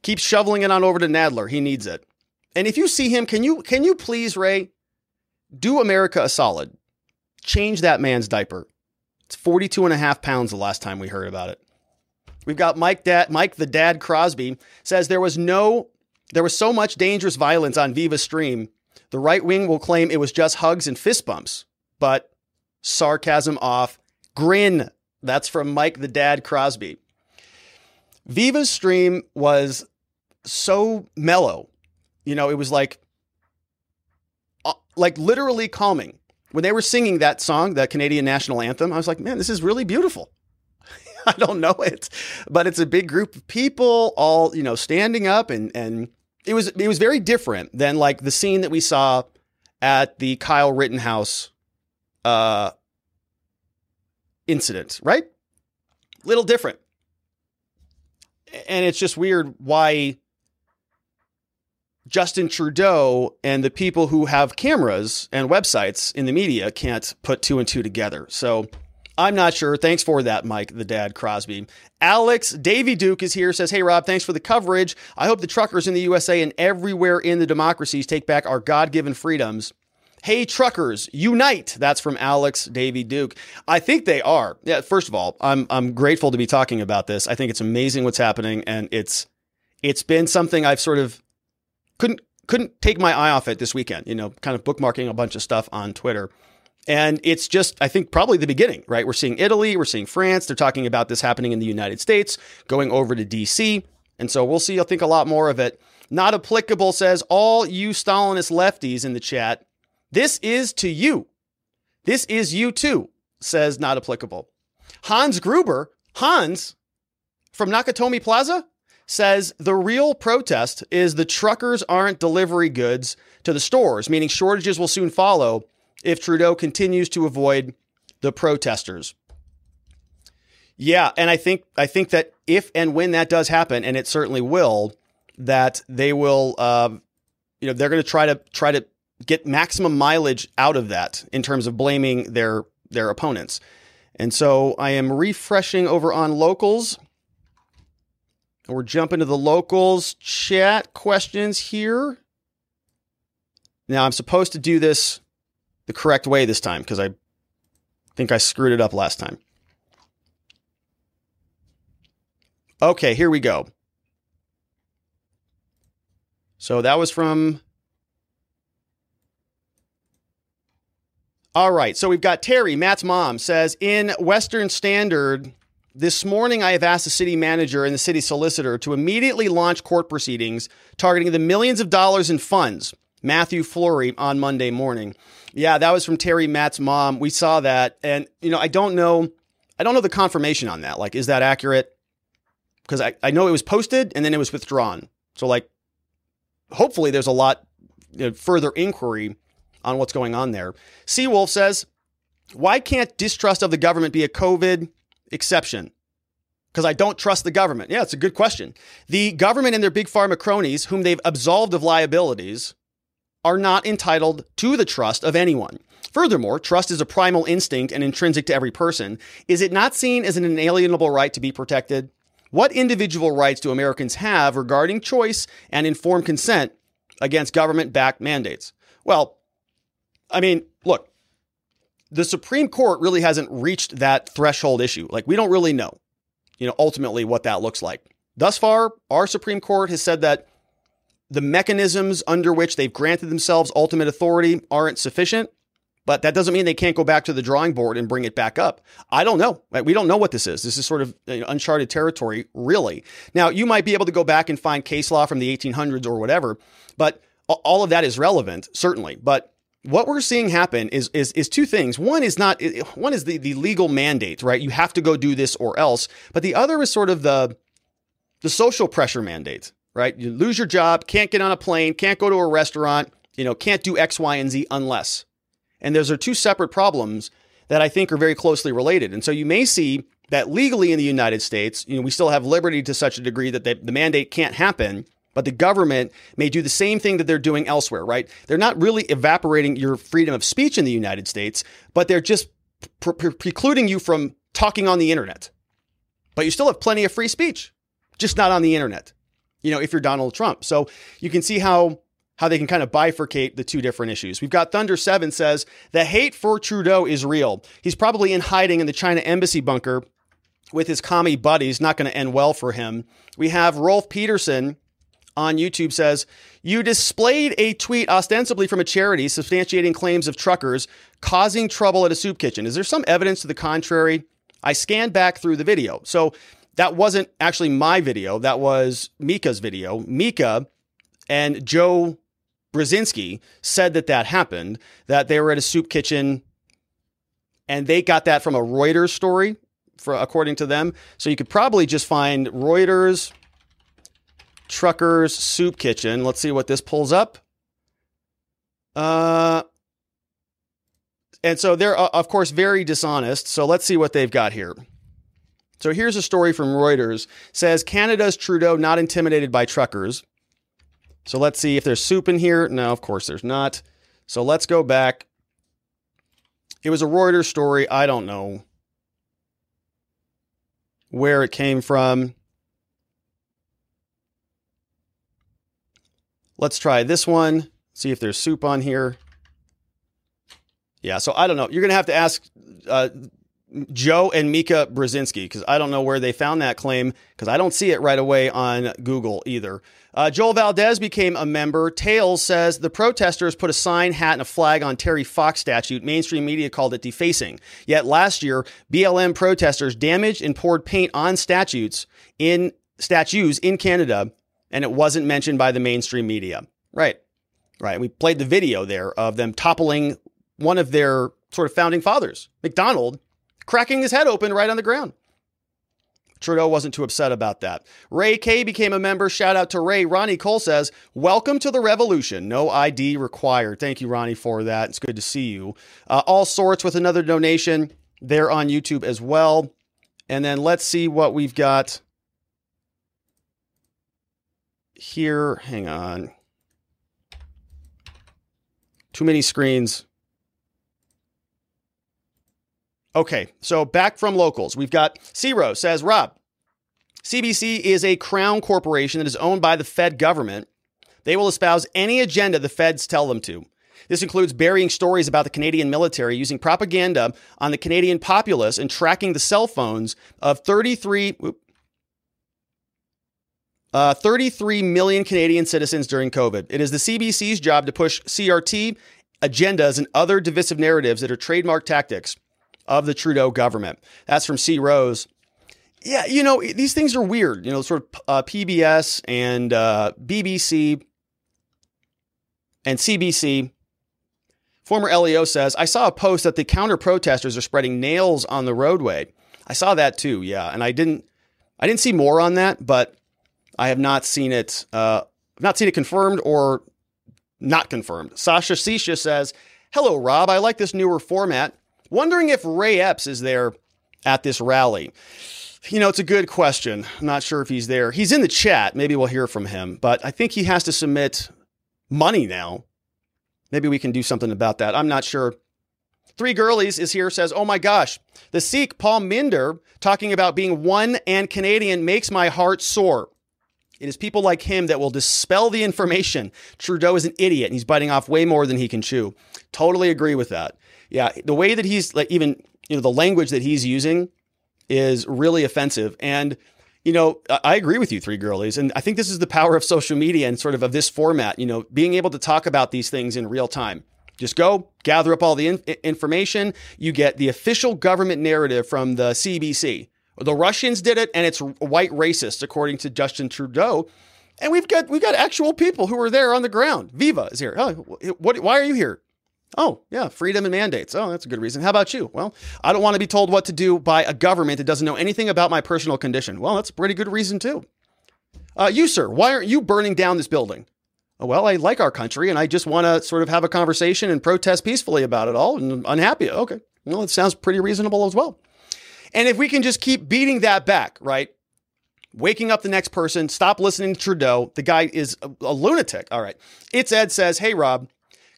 Keep shoveling it on over to Nadler. He needs it. And if you see him, can you, can you please, Ray, do America a solid? Change that man's diaper. It's forty-two and a half pounds the last time we heard about it. We've got Mike, Dad, Mike the Dad Crosby says there was no, there was so much dangerous violence on Viva's stream. The right wing will claim it was just hugs and fist bumps, but sarcasm off, grin. That's from Mike the Dad Crosby. Viva's stream was so mellow. You know, it was like, like literally calming. When they were singing that song, that Canadian national anthem, I was like, man, this is really beautiful. I don't know it, but it's a big group of people all, you know, standing up. And, and it was, it was very different than like the scene that we saw at the Kyle Rittenhouse uh, incident, right? Little different. And it's just weird why Justin Trudeau and the people who have cameras and websites in the media can't put two and two together. So I'm not sure. Thanks for that, Mike, the Dad Crosby. Alex Davy Duke is here, says, hey, Rob, thanks for the coverage. I hope the truckers in the U S A and everywhere in the democracies take back our God-given freedoms. Hey, truckers, unite. That's from Alex Davy Duke. I think they are. Yeah. First of all, I'm, I'm grateful to be talking about this. I think it's amazing what's happening. And it's, it's been something I've sort of, Couldn't couldn't take my eye off it this weekend, you know, kind of bookmarking a bunch of stuff on Twitter. And it's just, I think, probably the beginning, right? We're seeing Italy. We're seeing France. They're talking about this happening in the United States, going over to D C. And so we'll see, I think, a lot more of it. Not applicable says, all you Stalinist lefties in the chat, this is to you. This is you too, says not applicable. Hans Gruber, Hans from Nakatomi Plaza, says the real protest is the truckers aren't delivering goods to the stores, meaning shortages will soon follow if Trudeau continues to avoid the protesters. Yeah, and I think I think that if and when that does happen, and it certainly will, that they will, um, you know, they're going to try to try to get maximum mileage out of that in terms of blaming their their opponents. And so I am refreshing over on Locals. We're jumping to the Locals chat questions here. Now, I'm supposed to do this the correct way this time because I think I screwed it up last time. Okay, here we go. So that was from... All right, so we've got Terry, Matt's mom, says, in Western Standard... This morning, I have asked the city manager and the city solicitor to immediately launch court proceedings targeting the millions of dollars in funds. Matthew Fleury on Monday morning. Yeah, that was from Terry, Matt's mom. We saw that. And, you know, I don't know. I don't know the confirmation on that. Like, is that accurate? Because I, I know it was posted and then it was withdrawn. So, like, hopefully there's a lot, you know, further inquiry on what's going on there. Seawolf says, why can't distrust of the government be a COVID exception? Because I don't trust the government. Yeah, it's a good question. The government and their big pharma cronies, whom they've absolved of liabilities, are not entitled to the trust of anyone. Furthermore, trust is a primal instinct and intrinsic to every person. Is it not seen as an inalienable right to be protected? What individual rights do Americans have regarding choice and informed consent against government-backed mandates? Well, I mean, look, the Supreme Court really hasn't reached that threshold issue. Like, we don't really know, you know, ultimately what that looks like. Thus far, our Supreme Court has said that the mechanisms under which they've granted themselves ultimate authority aren't sufficient, but that doesn't mean they can't go back to the drawing board and bring it back up. I don't know. Right? We don't know what this is. This is sort of, you know, uncharted territory, really. Now, you might be able to go back and find case law from the eighteen hundreds or whatever, but all of that is relevant, certainly. But what we're seeing happen is is is two things. One is not one is the, the legal mandate, right? You have to go do this or else. But the other is sort of the the social pressure mandate, right? You lose your job, can't get on a plane, can't go to a restaurant, you know, can't do X, Y, and Z unless. And those are two separate problems that I think are very closely related. And so you may see that legally in the United States, you know, we still have liberty to such a degree that they, the mandate can't happen. But the government may do the same thing that they're doing elsewhere, right? They're not really evaporating your freedom of speech in the United States, but they're just pre- pre- precluding you from talking on the internet. But you still have plenty of free speech, just not on the internet, you know, if you're Donald Trump. So you can see how how they can kind of bifurcate the two different issues. We've got Thunder seven says, the hate for Trudeau is real. He's probably in hiding in the China embassy bunker with his commie buddies. Not going to end well for him. We have Rolf Peterson on YouTube says, you displayed a tweet ostensibly from a charity substantiating claims of truckers causing trouble at a soup kitchen. Is there some evidence to the contrary? I scanned back through the video. So that wasn't actually my video. That was Mika's video. Mika and Joe Brzezinski said that that happened, that they were at a soup kitchen, and they got that from a Reuters story, for, according to them. So you could probably just find Reuters... Truckers Soup Kitchen. Let's see what this pulls up. Uh, and so they're, uh, of course, very dishonest. So let's see what they've got here. So here's a story from Reuters. It says, Canada's Trudeau not intimidated by truckers. So let's see if there's soup in here. No, of course there's not. So let's go back. It was a Reuters story. I don't know where it came from. Let's try this one. See if there's soup on here. Yeah, so I don't know. You're going to have to ask uh, Joe and Mika Brzezinski, because I don't know where they found that claim, because I don't see it right away on Google either. Uh, Joel Valdez became a member. Tails says, the protesters put a sign, hat, and a flag on Terry Fox statue. Mainstream media called it defacing. Yet last year, B L M protesters damaged and poured paint on statues in, statues in Canada, and it wasn't mentioned by the mainstream media. Right. Right. We played the video there of them toppling one of their sort of founding fathers, Macdonald, cracking his head open right on the ground. Trudeau wasn't too upset about that. Ray K became a member. Shout out to Ray. Ronnie Cole says, welcome to the revolution. No I D required. Thank you, Ronnie, for that. It's good to see you. Uh, all sorts with another donation there on YouTube as well. And then let's see what we've got here. Hang on. Too many screens. Okay, so back from Locals. We've got Ciro says, Rob, C B C is a crown corporation that is owned by the Fed government. They will espouse any agenda the Feds tell them to. This includes burying stories about the Canadian military, using propaganda on the Canadian populace, and tracking the cell phones of thirty-three, uh, thirty-three million Canadian citizens during COVID. It is the C B C's job to push C R T agendas and other divisive narratives that are trademark tactics of the Trudeau government. That's from C. Rose. Yeah, you know, these things are weird. You know, sort of uh, P B S and uh, B B C and C B C. Former L E O says, I saw a post that the counter-protesters are spreading nails on the roadway. I saw that too, yeah. And I didn't I didn't see more on that, but I have not seen it, uh, not seen it confirmed or not confirmed. Sasha Sisha says, hello, Rob. I like this newer format. Wondering if Ray Epps is there at this rally. You know, it's a good question. I'm not sure if he's there. He's in the chat. Maybe we'll hear from him, but I think he has to submit money now. Maybe we can do something about that. I'm not sure. Three Girlies is here, says, oh my gosh, the Sikh Paul Minder talking about being one and Canadian makes my heart sore. It is people like him that will dispel the information. Trudeau is an idiot and he's biting off way more than he can chew. Totally agree with that. Yeah. The way that he's like, even, you know, the language that he's using is really offensive. And, you know, I agree with you, Three Girlies. And I think this is the power of social media and sort of of this format, you know, being able to talk about these things in real time. Just go gather up all the in- information. You get the official government narrative from the C B C. The Russians did it and it's white racist, according to Justin Trudeau. And we've got, we've got actual people who are there on the ground. Viva is here. Oh, what, why are you here? Oh, yeah. Freedom and mandates. Oh, that's a good reason. How about you? Well, I don't want to be told what to do by a government that doesn't know anything about my personal condition. Well, that's a pretty good reason, too. Uh, you, sir, why aren't you burning down this building? Oh, well, I like our country and I just want to sort of have a conversation and protest peacefully about it all and I'm unhappy. Okay. Well, it sounds pretty reasonable as well. And if we can just keep beating that back, right? Waking up the next person, stop listening to Trudeau. The guy is a, a lunatic. All right. It's Ed says, hey, Rob.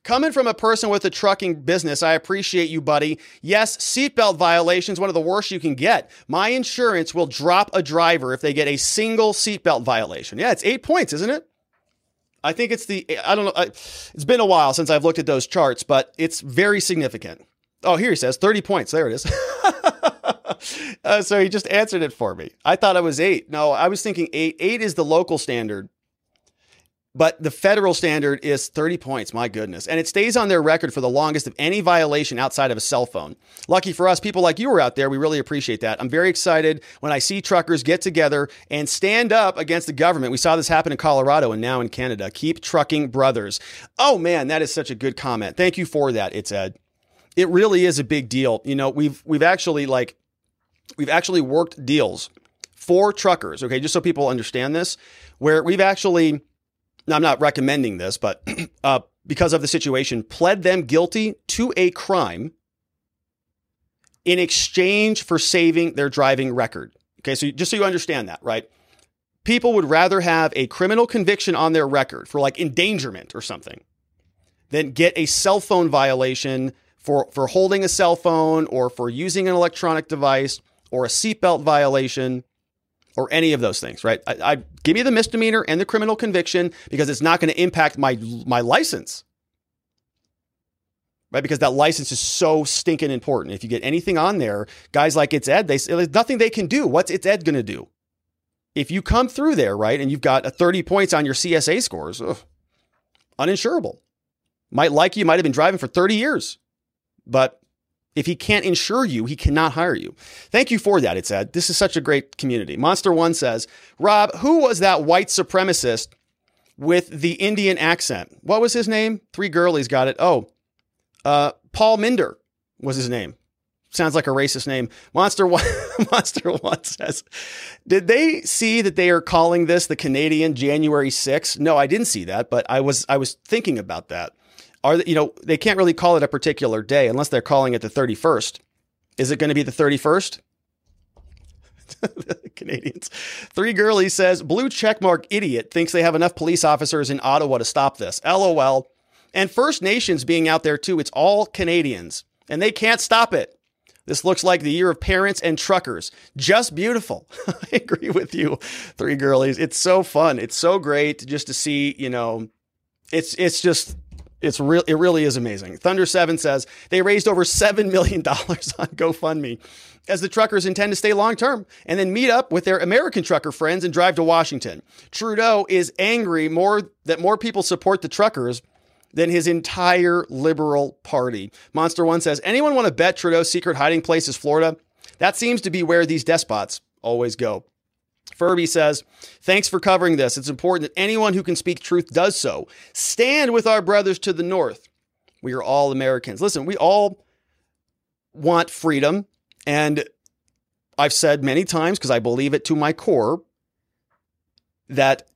Coming from a person with a trucking business, I appreciate you, buddy. Yes, seatbelt violations, one of the worst you can get. My insurance will drop a driver if they get a single seatbelt violation. Yeah, it's eight points, isn't it? I think it's the, I don't know. I, it's been a while since I've looked at those charts, but it's very significant. Oh, here he says thirty points. There it is. uh, so he just answered it for me. I thought it was eight. No, I was thinking eight. Eight is the local standard. But the federal standard is thirty points. My goodness. And it stays on their record for the longest of any violation outside of a cell phone. Lucky for us, people like you were out there. We really appreciate that. I'm very excited when I see truckers get together and stand up against the government. We saw this happen in Colorado and now in Canada. Keep trucking, brothers. Oh, man, that is such a good comment. Thank you for that. It's Ed. It really is a big deal. You know, we've we've actually like we've actually worked deals for truckers. OK, just so people understand this, where we've actually. Now, I'm not recommending this, but uh, because of the situation, pled them guilty to a crime in exchange for saving their driving record. Okay, so just so you understand that, right? People would rather have a criminal conviction on their record for like endangerment or something than get a cell phone violation for, for holding a cell phone or for using an electronic device or a seatbelt violation. Or any of those things, right? I, I give me the misdemeanor and the criminal conviction because it's not going to impact my my license, right? Because that license is so stinking important. If you get anything on there, guys like It's Ed, they say there's nothing they can do. What's It's Ed going to do? If you come through there, right, and you've got a thirty points on your C S A scores, ugh, uninsurable. Might like you, might have been driving for thirty years, but. If he can't insure you, he cannot hire you. Thank you for that, It's Ed. This is such a great community. Monster One says, Rob, who was that white supremacist with the Indian accent? What was his name? Three Girlies got it. Oh, uh, Paul Minder was his name. Sounds like a racist name. Monster One, Monster One says, did they see that they are calling this the Canadian January sixth? No, I didn't see that, but I was I was thinking about that. Are you know, they can't really call it a particular day unless they're calling it the thirty-first. Is it going to be the thirty-first? Canadians. Three Girly says, blue checkmark idiot thinks they have enough police officers in Ottawa to stop this. L O L. And First Nations being out there too. It's all Canadians and they can't stop it. This looks like the year of parents and truckers. Just beautiful. I agree with you, Three Girlies. It's so fun. It's so great just to see, you know, it's, it's just, it's real. It really is amazing. Thunder seven says they raised over seven million dollars on GoFundMe as the truckers intend to stay long term and then meet up with their American trucker friends and drive to Washington. Trudeau is angry more that more people support the truckers than his entire Liberal Party. Monster One says, anyone want to bet Trudeau's secret hiding place is Florida? That seems to be where these despots always go. Furby says, thanks for covering this. It's important that anyone who can speak truth does so. Stand with our brothers to the north. We are all Americans. Listen, we all want freedom. And I've said many times, because I believe it to my core, that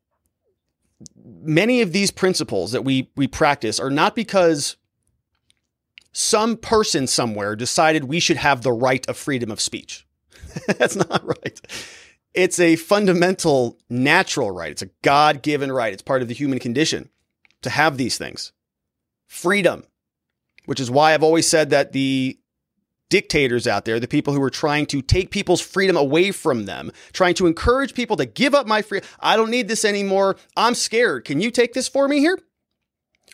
many of these principles that we we practice are not because some person somewhere decided we should have the right of freedom of speech. That's not right. It's a fundamental natural right. It's a God-given right. It's part of the human condition to have these things. Freedom, which is why I've always said that the dictators out there, the people who are trying to take people's freedom away from them, trying to encourage people to give up my freedom. I don't need this anymore. I'm scared. Can you take this for me here?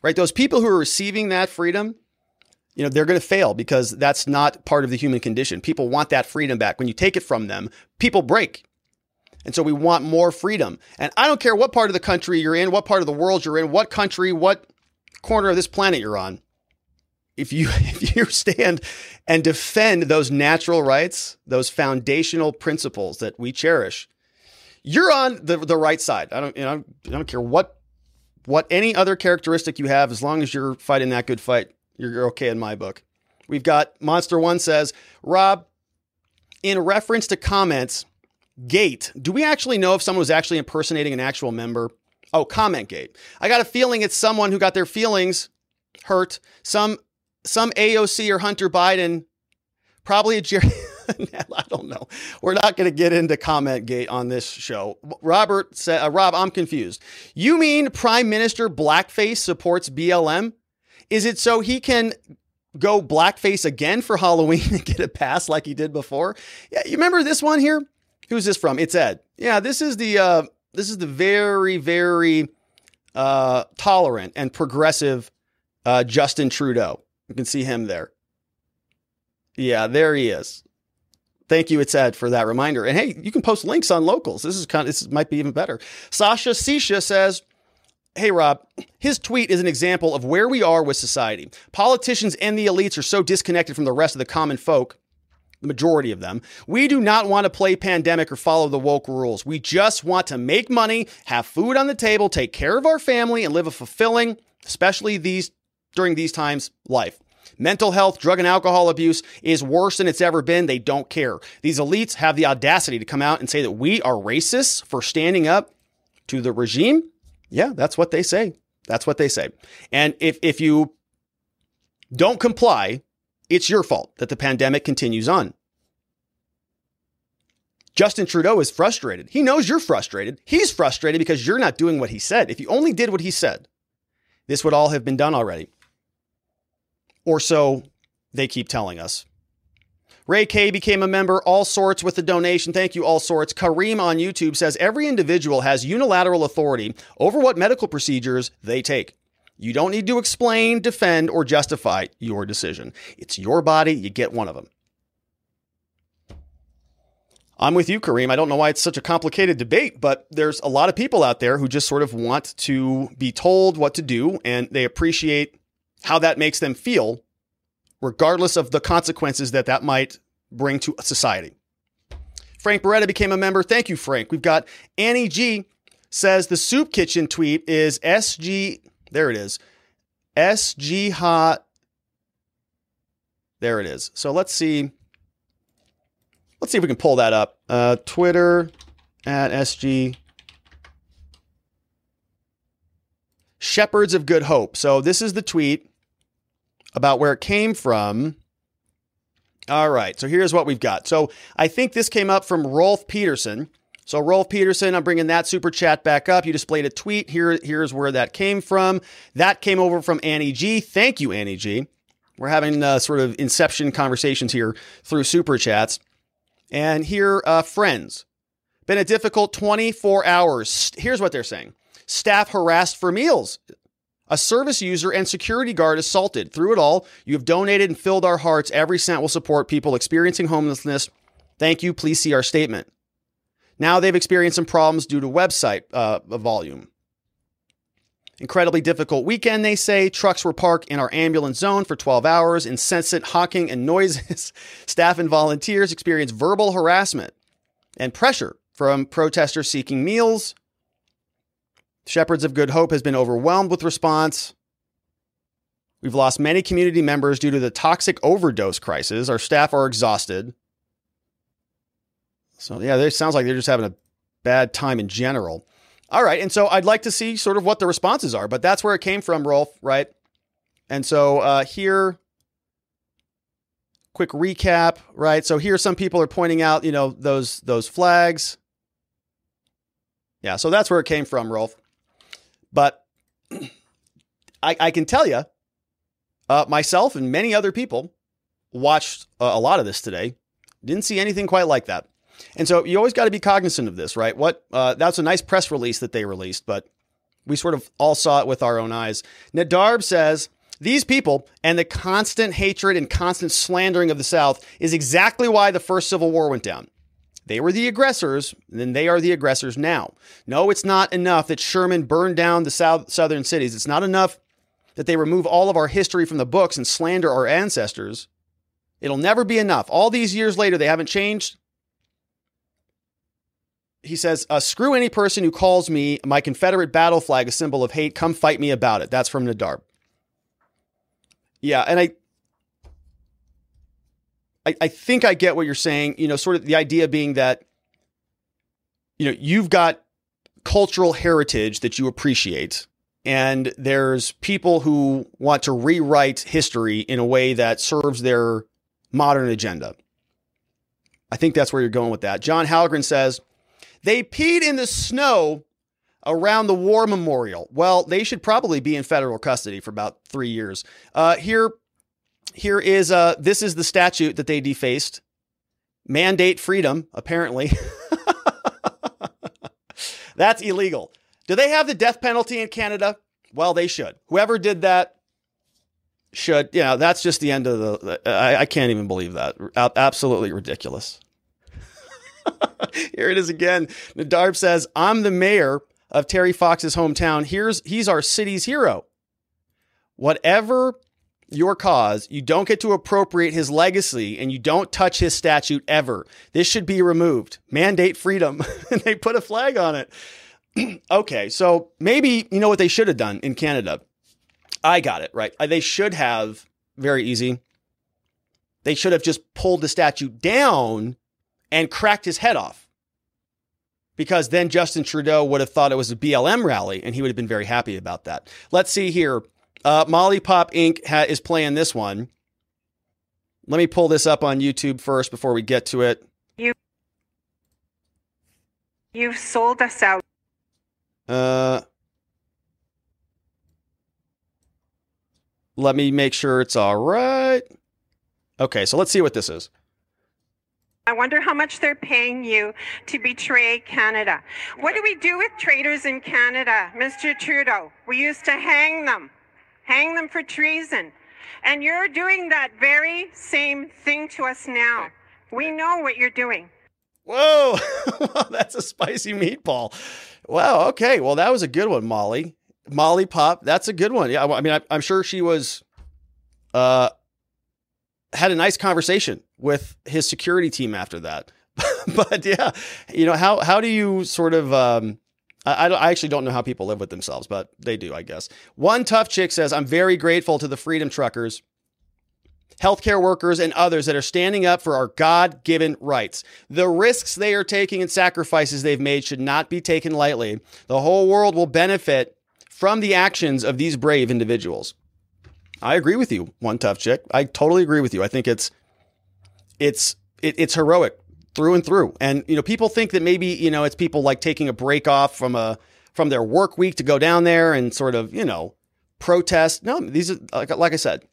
Right? Those people who are receiving that freedom, you know, they're going to fail because that's not part of the human condition. People want that freedom back. When you take it from them, people break. And so we want more freedom. And I don't care what part of the country you're in, what part of the world you're in, what country, what corner of this planet you're on. If you, if you stand and defend those natural rights, those foundational principles that we cherish, you're on the, the right side. I don't, you know, I don't care what, what any other characteristic you have, as long as you're fighting that good fight, you're okay in my book. We've got Monster One says, Rob, in reference to comments, Gate. Do we actually know if someone was actually impersonating an actual member? Oh, comment gate. I got a feeling it's someone who got their feelings hurt. Some, some A O C or Hunter Biden, probably a Jerry. I don't know. We're not going to get into comment gate on this show. Robert said, uh, Rob, I'm confused. You mean Prime Minister Blackface supports B L M? Is it so he can go blackface again for Halloween and get a pass like he did before? Yeah. You remember this one here? Who's this from? It's Ed. Yeah, this is the uh, this is the very, very uh, tolerant and progressive uh, Justin Trudeau. You can see him there. Yeah, there he is. Thank you, It's Ed, for that reminder. And hey, you can post links on Locals. This is kind of, this might be even better. Sasha Sisha says, hey, Rob, his tweet is an example of where we are with society. Politicians and the elites are so disconnected from the rest of the common folk. The majority of them. We do not want to play pandemic or follow the woke rules. We just want to make money, have food on the table, take care of our family, and live a fulfilling, especially these during these times, life. Mental health, drug and alcohol abuse is worse than it's ever been. They don't care. These elites have the audacity to come out and say that we are racists for standing up to the regime. Yeah, that's what they say. That's what they say. And if if you don't comply, it's your fault that the pandemic continues on. Justin Trudeau is frustrated. He knows you're frustrated. He's frustrated because you're not doing what he said. If you only did what he said, this would all have been done already. Or so they keep telling us. Ray K became a member, All Sorts, with a donation. Thank you, All Sorts. Kareem on YouTube says, every individual has unilateral authority over what medical procedures they take. You don't need to explain, defend, or justify your decision. It's your body. You get one of them. I'm with you, Kareem. I don't know why it's such a complicated debate, but there's a lot of people out there who just sort of want to be told what to do, and they appreciate how that makes them feel, regardless of the consequences that that might bring to society. Frank Beretta became a member. Thank you, Frank. We've got Annie G says the soup kitchen tweet is S G... There it is. S G hot. There it is. So let's see. Let's see if we can pull that up. Uh, Twitter at S G. Shepherd's of Good Hope. So this is the tweet about where it came from. All right, so here's what we've got. So I think this came up from Rolf Peterson. So Rolf Peterson, I'm bringing that super chat back up. You displayed a tweet. Here, here's where that came from. That came over from Annie G. Thank you, Annie G. We're having uh, sort of inception conversations here through super chats. And here, uh, friends, been a difficult twenty-four hours. Here's what they're saying. Staff harassed for meals. A service user and security guard assaulted. Through it all, you have donated and filled our hearts. Every cent will support people experiencing homelessness. Thank you. Please see our statement. Now they've experienced some problems due to website uh, volume. Incredibly difficult weekend, they say. Trucks were parked in our ambulance zone for twelve hours. Incessant honking and noises. Staff and volunteers experienced verbal harassment and pressure from protesters seeking meals. Shepherd's of Good Hope has been overwhelmed with response. We've lost many community members due to the toxic overdose crisis. Our staff are exhausted. So, yeah, it sounds like they're just having a bad time in general. All right. And so I'd like to see sort of what the responses are, but that's where it came from, Rolf, right? And so uh, here, quick recap, right? So here some people are pointing out, you know, those those flags. Yeah, so that's where it came from, Rolf. But I, I can tell you, uh, myself and many other people watched uh, a lot of this today. Didn't see anything quite like that. And so you always got to be cognizant of this, right? What uh, that's a nice press release that they released, but we sort of all saw it with our own eyes. Nadarb says, these people and the constant hatred and constant slandering of the South is exactly why the first Civil War went down. They were the aggressors, and then they are the aggressors now. No, it's not enough that Sherman burned down the South, southern cities. It's not enough that they remove all of our history from the books and slander our ancestors. It'll never be enough. All these years later, they haven't changed. He says, uh, screw any person who calls me my Confederate battle flag a symbol of hate. Come fight me about it. That's from Nadarb. Yeah, and I... I think I get what you're saying, you know, sort of the idea being that, you know, you've got cultural heritage that you appreciate, and there's people who want to rewrite history in a way that serves their modern agenda. I think that's where you're going with that. John Halgren says, they peed in the snow around the war memorial. Well, they should probably be in federal custody for about three years. Uh, here... Here is, uh, this is the statute that they defaced. Mandate freedom, apparently. That's illegal. Do they have the death penalty in Canada? Well, they should. Whoever did that should, you know, that's just the end of the, the I, I can't even believe that. Absolutely ridiculous. Here it is again. Nadarb says, I'm the mayor of Terry Fox's hometown. Here's, he's our city's hero. Whatever your cause, you don't get to appropriate his legacy, and you don't touch his statute ever. This should be removed. Mandate freedom. And they put a flag on it. Okay, so maybe you know what they should have done in Canada. I got it, right? They should have, very easy. They should have just pulled the statue down and cracked his head off. Because then Justin Trudeau would have thought it was a B L M rally, and he would have been very happy about that. Let's see here. Uh, Molly Pop Incorporated ha- is playing this one. Let me pull this up on YouTube first before we get to it. You, you've sold us out. Uh, let me make sure it's all right. Okay, so let's see what this is. I wonder how much they're paying you to betray Canada. What do we do with traitors in Canada, Mister Trudeau? We used to hang them. Hang them for treason. And you're doing that very same thing to us now. We know what you're doing. Whoa, that's a spicy meatball. Wow, okay. Well, that was a good one, Molly. Molly Pop, that's a good one. Yeah, I mean, I'm sure she was, uh, had a nice conversation with his security team after that. But yeah, you know, how, how do you sort of, um, I, I actually don't know how people live with themselves, but they do, I guess. One tough chick says, I'm very grateful to the freedom truckers, healthcare workers, and others that are standing up for our God-given rights. The risks they are taking and sacrifices they've made should not be taken lightly. The whole world will benefit from the actions of these brave individuals. I agree with you, one tough chick. I totally agree with you. I think it's it's it, it's heroic through and through. And, you know, people think that maybe, you know, it's people like taking a break off from a from their work week to go down there and sort of, you know, protest. No, these are like, like I said,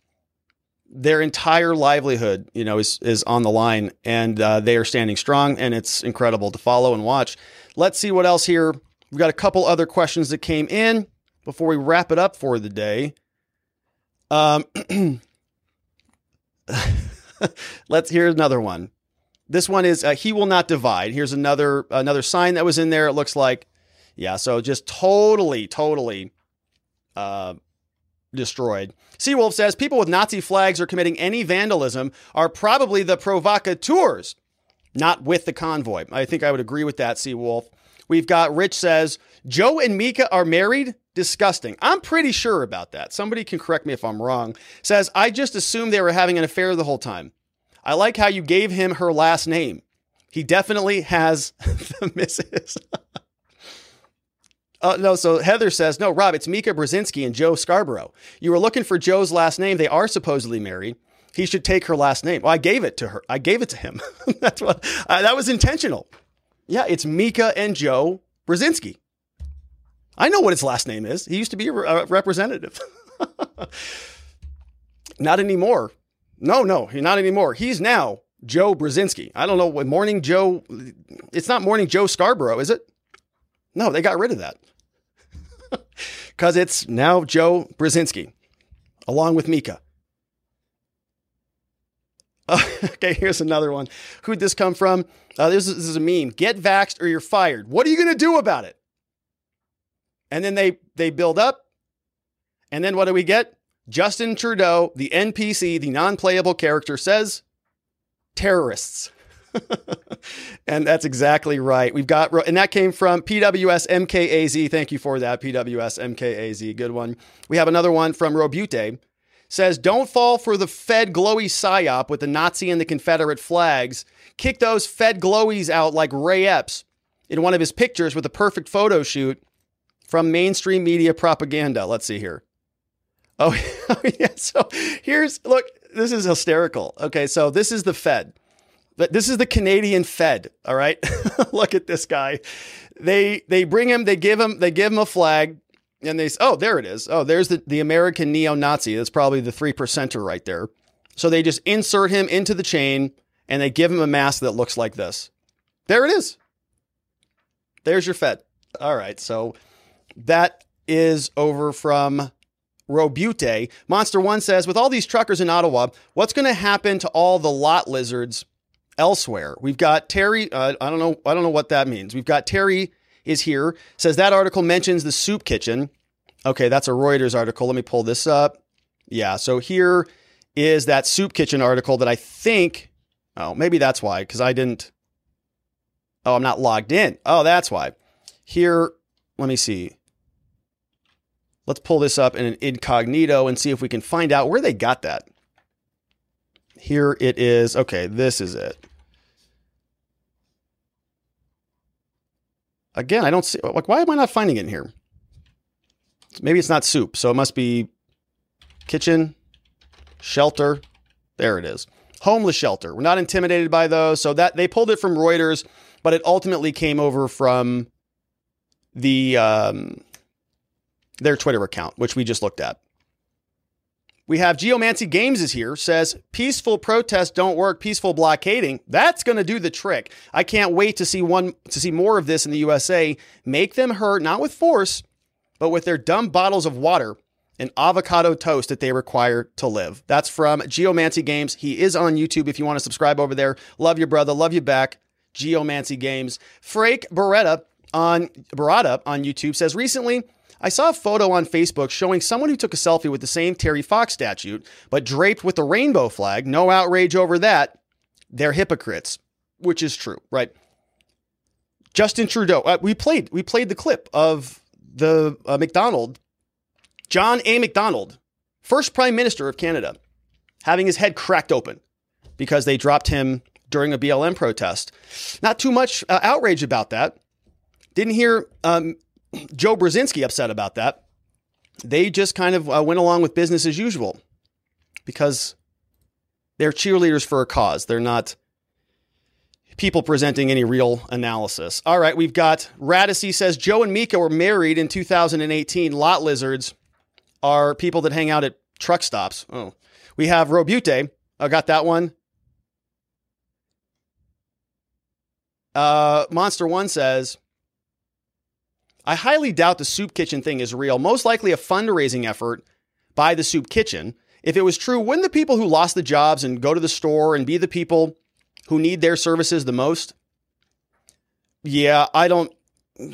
their entire livelihood, you know, is, is on the line, and uh, they are standing strong, and it's incredible to follow and watch. Let's see what else here. We've got a couple other questions that came in before we wrap it up for the day. Um, let's hear another one. This one is, uh, he will not divide. Here's another, another sign that was in there. It looks like, yeah. So just totally, totally, uh, destroyed. Seawolf says people with Nazi flags or committing any vandalism are probably the provocateurs, not with the convoy. I think I would agree with that, Seawolf. We've got Rich says Joe and Mika are married. Disgusting. I'm pretty sure about that. Somebody can correct me if I'm wrong. Says I just assumed they were having an affair the whole time. I like how you gave him her last name. He definitely has the missus. Uh, no, so Heather says, no, Rob, it's Mika Brzezinski and Joe Scarborough. You were looking for Joe's last name. They are supposedly married. He should take her last name. Well, I gave it to her. I gave it to him. That's what, uh, that was intentional. Yeah, it's Mika and Joe Brzezinski. I know what his last name is. He used to be a, re- a representative. Not anymore. No, no, not anymore. He's now Joe Brzezinski. I don't know what Morning Joe. It's not Morning Joe Scarborough, is it? No, they got rid of that because it's now Joe Brzezinski along with Mika. Uh, okay, here's another one. Who'd this come from? Uh, this, is, this is a meme. Get vaxxed or you're fired. What are you going to do about it? And then they they build up. And then what do we get? Justin Trudeau, the N P C, the non-playable character, says terrorists. And that's exactly right. We've got, and that came from P W S M K A Z. Thank you for that, P W S M K A Z. Good one. We have another one from Robute. Says, don't fall for the Fed glowy psyop with the Nazi and the Confederate flags. Kick those Fed glowies out like Ray Epps in one of his pictures with a perfect photo shoot from mainstream media propaganda. Let's see here. Oh, yeah. So here's, look, this is hysterical. Okay, so this is the Fed. But this is the Canadian Fed, all right? Look at this guy. They they bring him, they give him, they give him a flag, and they say, oh, there it is. Oh, there's the, the American neo-Nazi. That's probably the three percenter right there. So they just insert him into the chain, and they give him a mask that looks like this. There it is. There's your Fed. All right, so that is over from Robute. Monster One says, with all these truckers in Ottawa, what's going to happen to all the lot lizards elsewhere? We've got Terry. Uh, I don't know. I don't know what that means. We've got Terry is here. Says that article mentions the soup kitchen. Okay. That's a Reuters article. Let me pull this up. Yeah. So here is that soup kitchen article that I think, oh, maybe that's why. Cause I didn't, oh, I'm not logged in. Oh, that's why. Here. Let me see. Let's pull this up in an incognito and see if we can find out where they got that. Here it is. Okay. This is it. Again, I don't see, like, why am I not finding it in here? Maybe it's not soup. So it must be kitchen, shelter. There it is. Homeless shelter. We're not intimidated by those. So that they pulled it from Reuters, but it ultimately came over from the, um, their Twitter account, which we just looked at. We have Geomancy Games is here, says peaceful protests don't work, peaceful blockading. That's going to do the trick. I can't wait to see one to see more of this in the U S A. Make them hurt, not with force, but with their dumb bottles of water and avocado toast that they require to live. That's from Geomancy Games. He is on YouTube if you want to subscribe over there. Love your brother. Love you back. Geomancy Games. Frake Beretta on, Beretta on YouTube says recently, I saw a photo on Facebook showing someone who took a selfie with the same Terry Fox statue, but draped with the rainbow flag. No outrage over that. They're hypocrites, which is true, right? Justin Trudeau. Uh, we played we played the clip of the uh, Macdonald, John A. Macdonald, first Prime Minister of Canada, having his head cracked open because they dropped him during a B L M protest. Not too much uh, outrage about that. Didn't hear... Um, Joe Brzezinski upset about that. They just kind of uh, went along with business as usual because They're cheerleaders for a cause. They're not people presenting any real analysis. All right, we've got Radice says, Joe and Mika were married in two thousand eighteen. Lot lizards are people that hang out at truck stops. Oh, we have Robute. I got that one. Uh, Monster One says, I highly doubt the soup kitchen thing is real. Most likely a fundraising effort by the soup kitchen. If it was true, wouldn't the people who lost the jobs and go to the store and be the people who need their services the most? Yeah, I don't,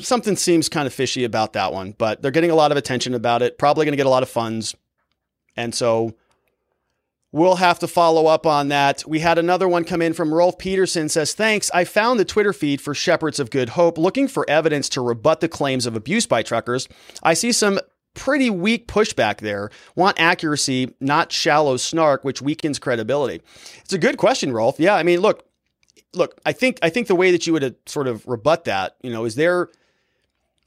something seems kind of fishy about that one, but they're getting a lot of attention about it. Probably going to get a lot of funds. And so we'll have to follow up on that. We had another one come in from Rolf Peterson, says, thanks. I found the Twitter feed for Shepherd's of Good Hope looking for evidence to rebut the claims of abuse by truckers. I see some pretty weak pushback there. Want accuracy, not shallow snark, which weakens credibility. It's a good question, Rolf. Yeah, I mean, look, look, I think I think the way that you would sort of rebut that, you know, is there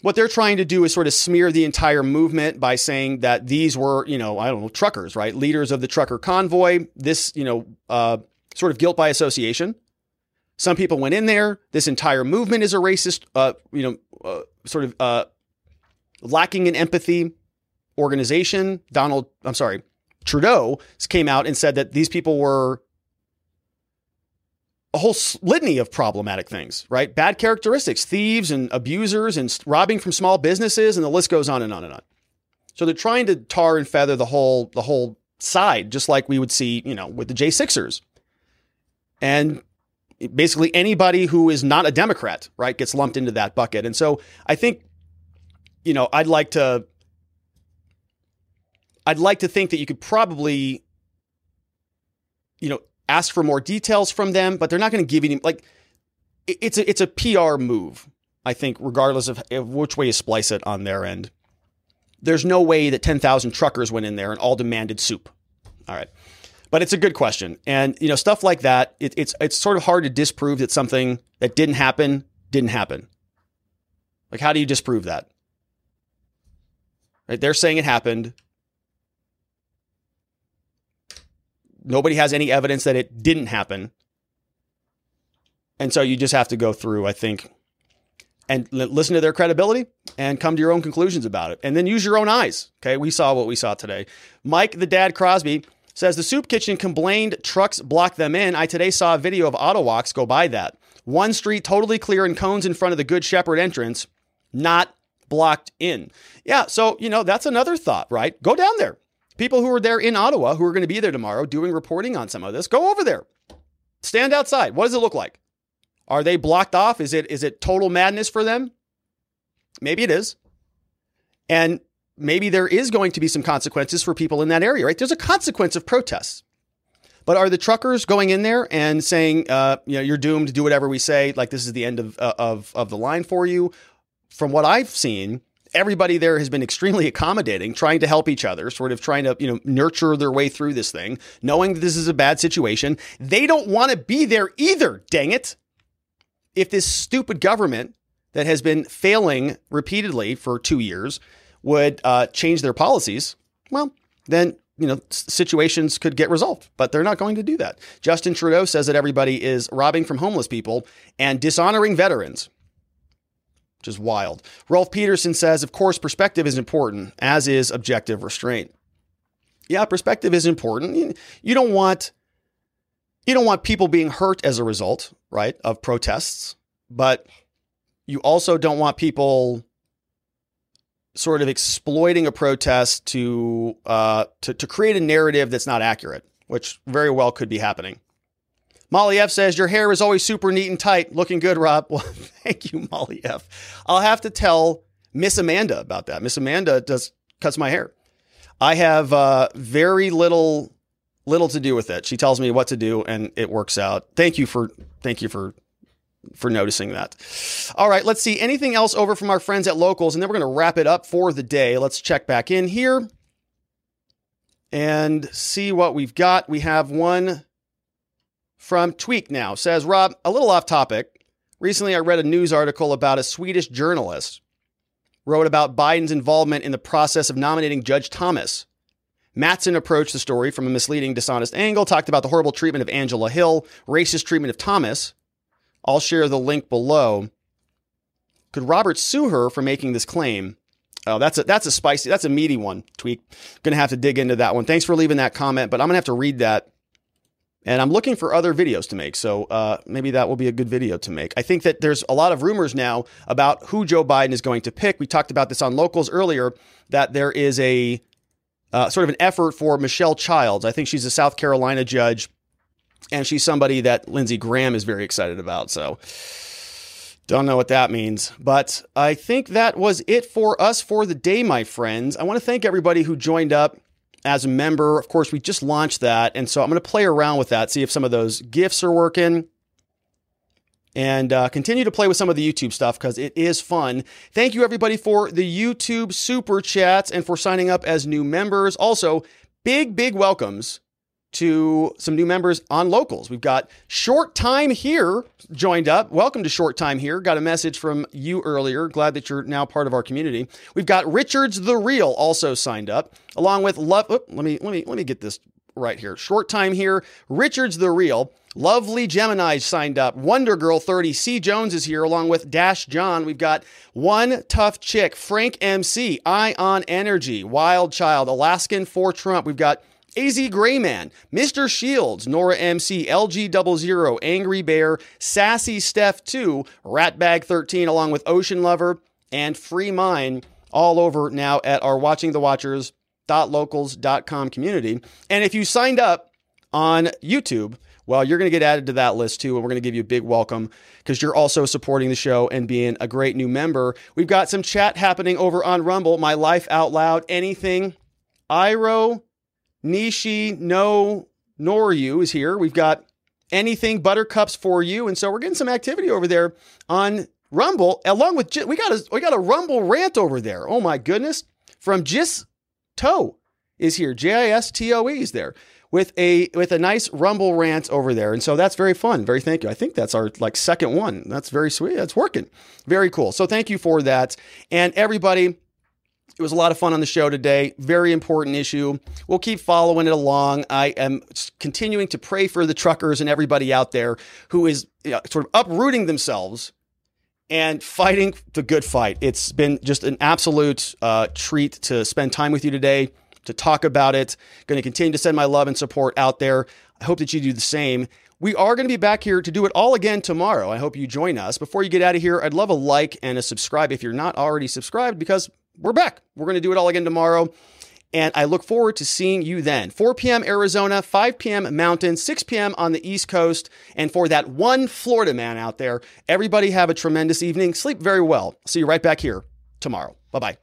what they're trying to do is sort of smear the entire movement by saying that these were, you know, I don't know, truckers, right? Leaders of the trucker convoy, this, you know, uh, sort of guilt by association. Some people went in there. This entire movement is a racist, uh, you know, uh, sort of uh, lacking in empathy organization. Donald, I'm sorry, Trudeau came out and said that these people were a whole litany of problematic things, right? Bad characteristics, thieves and abusers and robbing from small businesses, and the list goes on and on and on. So they're trying to tar and feather the whole the whole side, just like we would see, you know, with the J sixers. And basically anybody who is not a Democrat, right, gets lumped into that bucket. And so I think, you know, I'd like to I'd like to think that you could probably, you know, ask for more details from them, but they're not going to give any, like, it's a, it's a P R move, I think, regardless of, of which way you splice it on their end. There's no way that ten thousand truckers went in there and all demanded soup. All right. But it's a good question. And, you know, stuff like that, it, it's, it's sort of hard to disprove that something that didn't happen, didn't happen. Like, how do you disprove that? Right? They're saying it happened. Nobody has any evidence that it didn't happen. And so you just have to go through, I think, and l- listen to their credibility and come to your own conclusions about it. And then use your own eyes. Okay, we saw what we saw today. Mike the Dad Crosby says, the soup kitchen complained trucks blocked them in. I today saw a video of auto walks go by that. One street totally clear and cones in front of the Good Shepherd entrance, not blocked in. Yeah, so, you know, that's another thought, right? Go down there. People who are there in Ottawa, who are going to be there tomorrow doing reporting on some of this, go over there. Stand outside. What does it look like? Are they blocked off? Is it is it total madness for them? Maybe it is. And maybe there is going to be some consequences for people in that area, right? There's a consequence of protests. But are the truckers going in there and saying, uh, you know, you're doomed, do whatever we say, like this is the end of uh, of of the line for you? From what I've seen, everybody there has been extremely accommodating, trying to help each other, sort of trying to, you know, nurture their way through this thing, knowing that this is a bad situation. They don't want to be there either, dang it. If this stupid government that has been failing repeatedly for two years would uh, change their policies, well, then, you know, situations could get resolved, but they're not going to do that. Justin Trudeau says that everybody is robbing from homeless people and dishonoring veterans, which is wild. Rolf Peterson says, of course, perspective is important, as is objective restraint. Yeah, perspective is important. You don't want you don't want people being hurt as a result, right, of protests, but you also don't want people sort of exploiting a protest to uh, to, to create a narrative that's not accurate, which very well could be happening. Molly F says, your hair is always super neat and tight. Looking good, Rob. Well, thank you, Molly F. I'll have to tell Miss Amanda about that. Miss Amanda does cuts my hair. I have uh, very little little to do with it. She tells me what to do and it works out. Thank you for thank you for for noticing that. All right, let's see anything else over from our friends at Locals, and then we're going to wrap it up for the day. Let's check back in here and see what we've got. We have one from Tweak now, says, Rob, a little off topic. Recently, I read a news article about a Swedish journalist wrote about Biden's involvement in the process of nominating Judge Thomas. Mattson approached the story from a misleading, dishonest angle, talked about the horrible treatment of Angela Hill, racist treatment of Thomas. I'll share the link below. Could Robert sue her for making this claim? Oh, that's a, that's a spicy, that's a meaty one, Tweak. Going to have to dig into that one. Thanks for leaving that comment, but I'm going to have to read that. And I'm looking for other videos to make, so uh, maybe that will be a good video to make. I think that there's a lot of rumors now about who Joe Biden is going to pick. We talked about this on Locals earlier, that there is a uh, sort of an effort for Michelle Childs. I think she's a South Carolina judge, and she's somebody that Lindsey Graham is very excited about, so... Don't know what that means, but I think that was it for us for the day, my friends. I want to thank everybody who joined up as a member. Of course, we just launched that, and so I'm going to play around with that, see if some of those gifts are working, and uh, continue to play with some of the YouTube stuff because it is fun. Thank you, everybody, for the YouTube super chats and for signing up as new members. Also, big, big welcomes to some new members on Locals. We've got Short Time Here joined up. Welcome to Short Time Here. Got a message from you earlier. Glad that you're now part of our community. We've got Richards the Real also signed up, along with Love. Oh, let me let me let me get this right here. Short Time Here. Richards the Real. Lovely Gemini signed up. Wonder Girl thirty. C Jones is here, along with Dash John. We've got One Tough Chick. Frank M C. Eye on Energy. Wild Child. Alaskan for Trump. We've got A Z Grayman, Mister Shields, Nora M C, L G zero zero, Angry Bear, Sassy Steph two, Ratbag thirteen, along with Ocean Lover and Free Mine, all over now at our watching the watchers dot locals dot com community. And if you signed up on YouTube, well, you're going to get added to that list too, and we're going to give you a big welcome because you're also supporting the show and being a great new member. We've got some chat happening over on Rumble, My Life Out Loud, Anything, Iro, Nishi No Noryu is here. We've got Anything Buttercups for You, and so we're getting some activity over there on Rumble. Along with we got a we got a Rumble rant over there. Oh my goodness! From Jisto is here. J I S T O E is there with a with a nice Rumble rant over there, and so that's very fun. Very thank you. I think that's our like second one. That's very sweet. That's working. Very cool. So thank you for that, and everybody. It was a lot of fun on the show today. Very important issue. We'll keep following it along. I am continuing to pray for the truckers and everybody out there who is you know, sort of uprooting themselves and fighting the good fight. It's been just an absolute uh, treat to spend time with you today, to talk about it. Going to continue to send my love and support out there. I hope that you do the same. We are going to be back here to do it all again tomorrow. I hope you join us. Before you get out of here, I'd love a like and a subscribe if you're not already subscribed, because we're back. We're going to do it all again tomorrow. And I look forward to seeing you then. four p.m. Arizona, five p.m. Mountain, six p.m. on the East Coast. And for that one Florida man out there, everybody have a tremendous evening. Sleep very well. See you right back here tomorrow. Bye-bye.